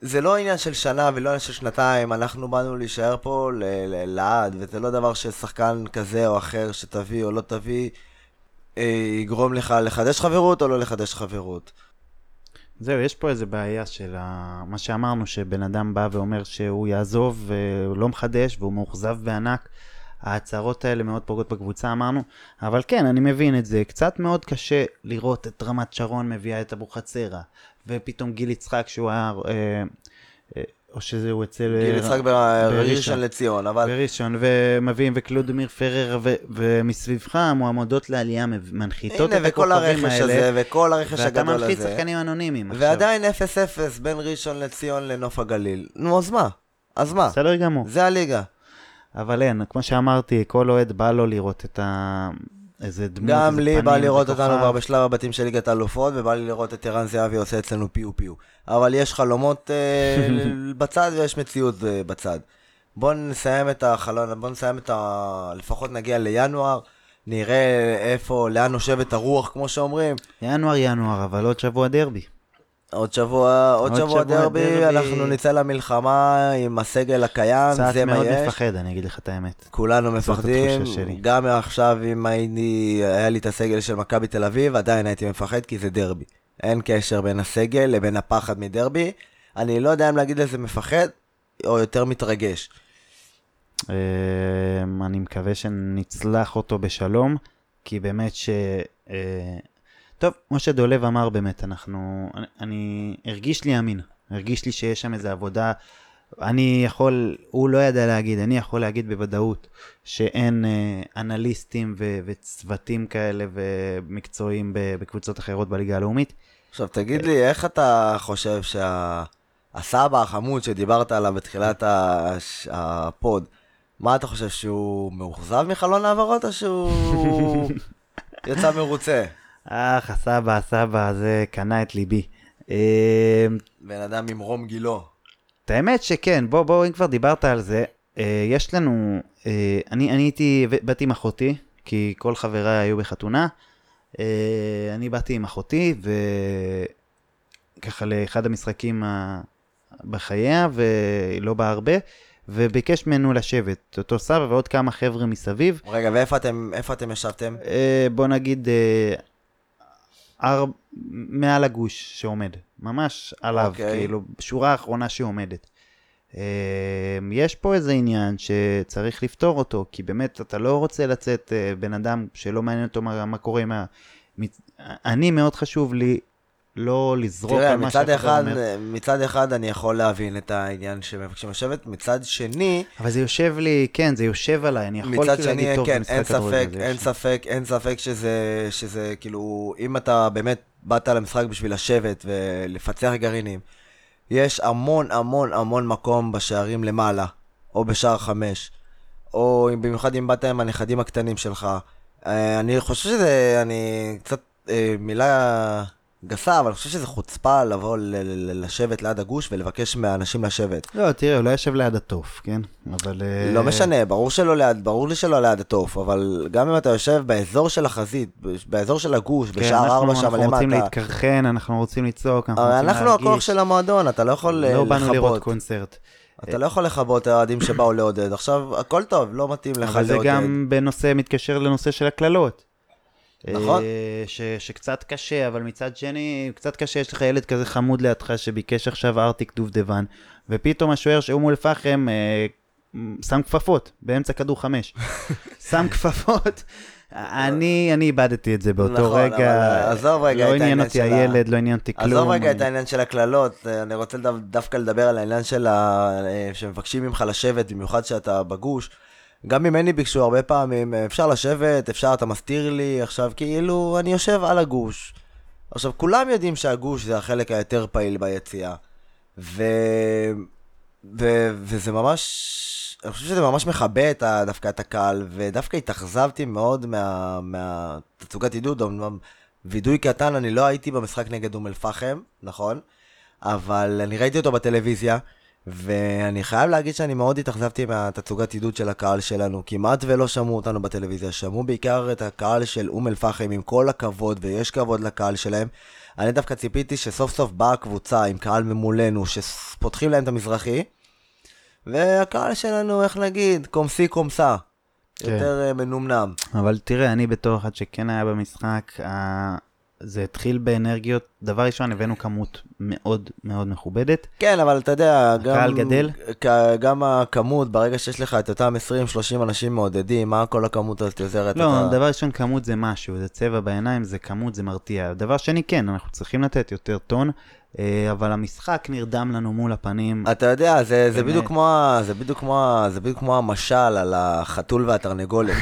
זה לא עניין של שנה ולא עניין של שנתיים, אנחנו באנו להישאר פה ל- ל- לעד, וזה לא דבר ששחקן כזה או אחר שתביא או לא תביא, יגרום לך לחדש חברות או לא לחדש חברות. זהו, יש פה איזה בעיה של ה... מה שאמרנו, שבן אדם בא ואומר שהוא יעזוב, והוא לא מחדש, והוא מאוכזב בענק, ההצהרות האלה מאוד פוגעות בקבוצה, אמרנו. אבל כן, אני מבין את זה. קצת מאוד קשה לראות את רמת שרון מביאה את אבוחצירה. ופתאום גיל יצחק שהוא היה... אה, אה, או שזה הוא אצל... גיל יצחק בר... בראשון לציון, אבל... בראשון, ומביאים וקלודמיר פרר ו... ומסביבך המועמדות לעלייה מנחיתות הנה, את וכל הרכש האלה, הזה, וכל הרכש הגדול הזה. ואתה מנחית שחקנים אנונימיים. ועדיין אפס אפס בין ראשון לציון לנוף הגליל. נו, אז מה? אז מה? בסדר גמור. זה הליגה. אבל אין, כמו שאמרתי, כל אוהד בא לו לראות את ה... איזה דמות, איזה פנים. גם לי בא לראות אותנו כבר בשלב הבתים של ליגת אלופות, ובא לי לראות את ערן זהבי עושה אצלנו פיו פיו. אבל יש חלומות בצד ויש מציאות בצד. בואו נסיים את החלון, בואו נסיים את ה... לפחות נגיע לינואר, נראה איפה, לאן נושבת הרוח, כמו שאומרים. ינואר, ינואר, אבל עוד שבוע דרבי. עוד שבוע, עוד שבוע, שבוע דרבי, דרבי, אנחנו נצא למלחמה עם הסגל הקיים, זה מה יש. קצת מאוד מפחד, אני אגיד לך את האמת. כולנו מפחדים, גם עכשיו אם הייתי, היה לי את הסגל של מכבי תל אביב, עדיין הייתי מפחד כי זה דרבי. אין קשר בין הסגל לבין הפחד מדרבי, אני לא יודע אם להגיד לזה מפחד, או יותר מתרגש. אני מקווה שנצלח אותו בשלום, כי באמת ש... טוב, כמו שדולב אמר באמת, אנחנו... אני... הרגיש לי אמין. הרגיש לי שיש שם איזו עבודה... אני יכול, הוא לא ידע להגיד, אני יכול להגיד בוודאות שאין אה, אנליסטים ו- וצוותים כאלה ומקצועים בקבוצות אחרות בליגה הלאומית. עכשיו תגיד לי, איך אתה חושב שהסבא החמוד שדיברת עליו בתחילת הש... הפוד, מה אתה חושב, שהוא מאוחזב מחלון העברות או שהוא יצא מרוצה? אך, הסבא, הסבא הזה קנה את ליבי. אה... בן אדם ממרום גילו. האמת שכן, בוא, בוא, אם כבר דיברת על זה, יש לנו, אני, אני הייתי, באתי עם אחותי, כי כל חבריי היו בחתונה, אני באתי עם אחותי, וככה לאחד המשחקים בחייה, ולא בא הרבה, וביקש ממנו לשבת, אותו סבא ועוד כמה חבר'ה מסביב. רגע, ואיפה אתם, איפה אתם ישבתם? בוא נגיד, אר... מעל הגוש שעומד, ממש עליו, okay. כאילו, שורה האחרונה שעומדת. יש פה איזה עניין שצריך לפתור אותו, כי באמת אתה לא רוצה לצאת בן אדם שלא מעניין אותו מה, מה קורה. מה... אני מאוד חשוב לי לא לזרוק על מה שאתה אומר. תראה, מצד אחד אני יכול להבין את העניין שמבקשים לשבת, מצד שני... אבל זה יושב לי, כן, זה יושב עליי, אני יכול כאילו להגיד טוב במשחק הדרוז הזה. מצד שני, כן, אין ספק, אין ספק שזה כאילו, אם אתה באמת באת למשחק בשביל לשבת ולפצח גרעינים, יש המון המון המון מקום בשערים למעלה, או בשער חמש, או במיוחד אם באת עם הנכדים הקטנים שלך. אני חושב שזה, אני קצת מילה... גסה, אבל אני חושב שזה חוצפה לבוא ל- ל- לשבת ליד הגוש ולבקש מהאנשים לשבת. לא, תראה, אולי יושב ליד הטוף, כן? אבל... לא משנה, ברור שלא ליד, ברור לי שלא ליד הטוף, אבל גם אם אתה יושב באזור של החזית, באזור של הגוש, כן, בשער ארבע שם למטה... אנחנו רוצים להתקרחן, אנחנו רוצים לצעוק, אנחנו רוצים להרגיש. אנחנו הכוח של המועדון, אתה לא יכול לא לחבות. לא באנו לראות קונצרט. אתה לא יכול לחבות העדים שבאו לעודד. עכשיו, הכל טוב, לא מתאים לך לעודד. אבל זה גם בנושא, מתקשר לנושא של הכללות. נכון. ש, שקצת קשה, אבל מצד שני, קצת קשה, יש לך ילד כזה חמוד לידך שביקש עכשיו ארטיק דובדבן, ופתאום השוער שאום אל-פחם שם כפפות, באמצע כדור חמש. שם כפפות. אני, אני איבדתי את זה באותו רגע. עזוב רגע את העניין של... לא עניין אותי הילד, לא עניין אותי כלום. עזוב רגע את העניין של הכללות. אני רוצה דווקא לדבר על העניין של ה... שמבקשים ממך לשבת, במיוחד שאתה בגוש. גם ממני ביקשו הרבה פעמים, אפשר לשבת, אפשר, אתה מסתיר לי, עכשיו כאילו אני יושב על הגוש. עכשיו כולם יודעים שהגוש זה החלק היותר פעיל ביציאה. ו... ו... וזה ממש, אני חושב שזה ממש מכבה את ה... דווקא את הקהל, ודווקא התאכזבתי מאוד מה... מה... תצוגת עידוד, וידוי קטן, אני לא הייתי במשחק נגד אום אל-פחם, נכון? אבל אני ראיתי אותו בטלוויזיה, ואני חייב להגיד שאני מאוד התאכזבתי מהתצוגת עידוד של הקהל שלנו, כמעט ולא שמעו אותנו בטלוויזיה, שמעו בעיקר את הקהל של אום אל-פחם, עם כל הכבוד, ויש כבוד לקהל שלהם. אני דווקא ציפיתי שסוף סוף באה הקבוצה עם קהל ממולנו, שפותחים להם את המזרחי, והקהל שלנו, איך נגיד, קומסי קומסה, כן. יותר מנומנם. אבל תראה, אני בתור אחד שכן היה במשחק, זה התחיל באנרגיות, דבר ראשון הבאנו כמות מאוד מאוד מכובדת. כן, אבל אתה יודע, גם, גם הכמות, ברגע שיש לך את אותם עשרים שלושים אנשים מעודדים, מה כל הכמות הזאת עוזרת? לא, אתה... דבר ראשון כמות זה משהו, זה צבע בעיניים, זה כמות, זה מרתיע. דבר שני כן, אנחנו צריכים לתת יותר טון, אבל המשחק נרדם לנו מול הפנים. אתה יודע, זה, זה בדיוק כמו, זה בדיוק כמו, זה בדיוק כמו המשל על החתול והתרנגולת.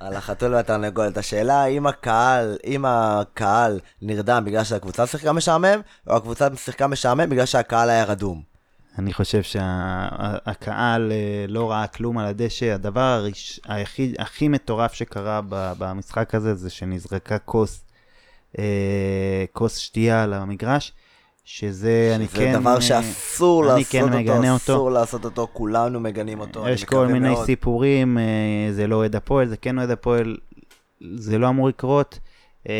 על החתול והתרנגולת. השאלה, אם הקהל, אם הקהל נרדם בגלל שהקבוצה שיחקה משעמם, או הקבוצה שיחקה משעמם בגלל שהקהל היה רדום. אני חושב שהקהל לא ראה כלום על הדשא. הדבר היחיד, הכי מטורף שקרה במשחק הזה, זה שנזרקה כוס, כוס שתייה על המגרש, שזה, אני כן... זה דבר שאסור לעשות אותו, כולנו מגנים אותו. יש כל מיני סיפורים, זה לא עד הפועל, זה כן עד הפועל, זה לא אמור לקרות. אני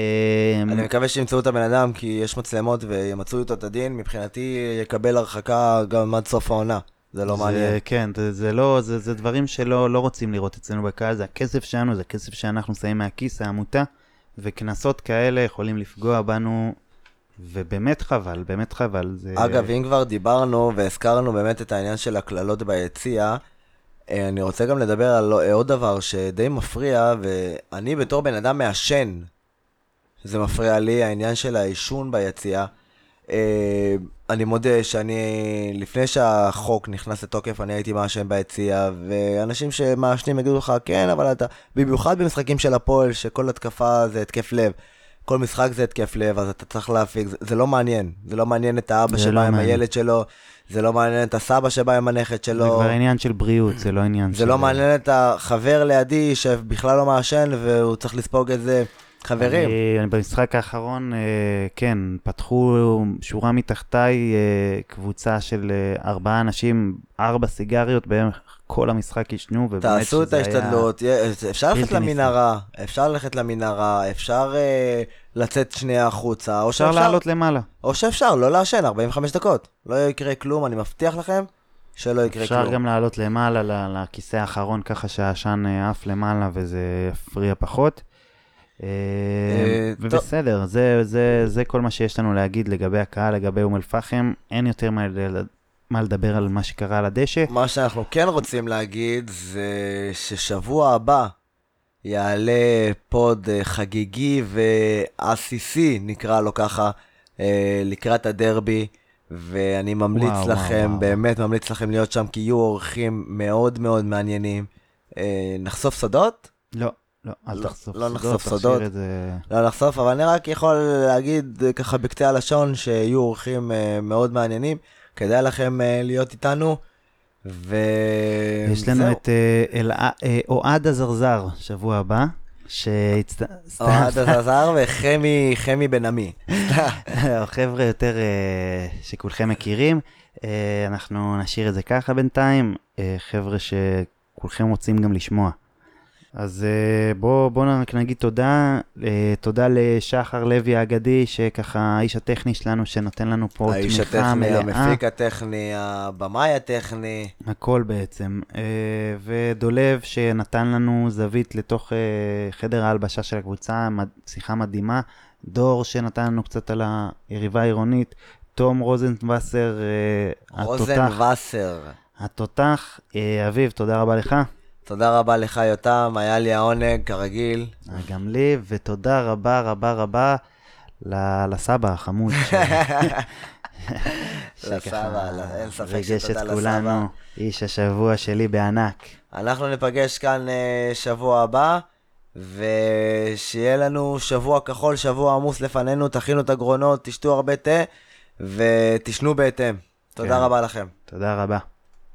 מקווה שימצאו את הבן אדם, כי יש מצלמות וימצאו אותו את הדין, מבחינתי יקבל הרחקה גם עד סוף העונה. זה לא מעניין. כן, זה דברים שלא רוצים לראות אצלנו בקהל, זה הכסף שלנו, זה הכסף שאנחנו שמים מהכיס, העמותה, וכנסות כאלה יכולים לפגוע בנו... ובאמת חבל, באמת חבל. זה... אגב, אם כבר דיברנו והזכרנו באמת את העניין של הכללות ביציאה, אני רוצה גם לדבר על עוד דבר שדי מפריע, ואני בתור בן אדם מעשן, זה מפריע לי, העניין של העישון ביציאה. אני מודה שאני, לפני שהחוק נכנס לתוקף, אני הייתי מעשן ביציאה, ואנשים שמעשנים יגידו לך, כן, אבל אתה, במיוחד במשחקים של הפועל, שכל התקפה זה התקף לב, כל משחק זה התקף לב, אז אתה צריך להפיק, זה, זה לא מעניין, זה לא מעניין את האבא שבא לא עם מעניין. הילד שלו, זה לא מעניין את הסבא שבא עם הנכד שלו. זה כבר עניין של בריאות, זה לא עניין של... זה לא מעניין את החבר לידי שבכלל לא מעשן והוא צריך לספוג את זה. חברים. אני, במשחק האחרון, כן, פתחו שורה מתחתיי קבוצה של ארבעה אנשים, ארבע סיגריות, בערך כל המשחק ישנו. תעשו את ההשתדלות, אפשר ללכת למנהרה, אפשר ללכת למנהרה, אפשר לצאת שנייה החוצה, או שאפשר לעלות למעלה. או שאפשר, לא לעשן, ארבעים וחמש דקות. לא יקרה כלום, אני מבטיח לכם שלא יקרה כלום. אפשר גם לעלות למעלה, לכיסא האחרון, ככה שהעשן עף למעלה וזה יפריע פחות. ובסדר, זה, זה, זה כל מה שיש לנו להגיד לגבי הקהל, לגבי אום אל-פחם. אין יותר מה לדבר על מה שקרה על הדשא. מה שאנחנו כן רוצים להגיד זה ששבוע הבא יעלה פוד חגיגי ועסיסי, נקרא לו ככה, לקראת הדרבי, ואני ממליץ וואו, לכם, וואו. באמת ממליץ לכם להיות שם, כי יהיו אורחים מאוד מאוד מעניינים. נחשוף סודות? לא. לא, אל תחשוף לא, סודות, לא נחשוף סודות, זה... לא נחשוף, אבל אני רק יכול להגיד ככה בקצה הלשון שיהיו אורחים uh, מאוד מעניינים, כדאי לכם uh, להיות איתנו, ו... יש לנו זהו. את uh, אל... uh, אוהד הזרזר שבוע הבא, שהצט... אוהד הזרזר וחמי חמי בן עמי. חבר'ה יותר uh, שכולכם מכירים, uh, אנחנו נשאיר את זה ככה בינתיים, uh, חבר'ה שכולכם רוצים גם לשמוע. אז בואו בוא נגיד תודה, תודה לשחר לוי האגדי, שככה האיש הטכני שלנו שנותן לנו פה תמיכה מלאה. האיש הטכני, המפיק הטכני, הבמאי הטכני. הכל בעצם. ודולב שנתן לנו זווית לתוך חדר ההלבשה של הקבוצה, שיחה מדהימה. דור שנתן לנו קצת על היריבה העירונית. תום רוזנווסר, התותח. רוזנווסר. התותח. אביב, תודה רבה לך. תודה רבה לך יותם, היה לי העונג כרגיל. גם לי, ותודה רבה רבה רבה לסבא החמוד. לסבא, אין ספק שתודה לסבא. איש השבוע שלי בענק. אנחנו נפגש כאן שבוע הבא, ושיהיה לנו שבוע כחול, שבוע עמוס לפנינו, תכינו את הגרונות, תשתו הרבה תה, ותשנו בהתאם. תודה רבה לכם. תודה רבה.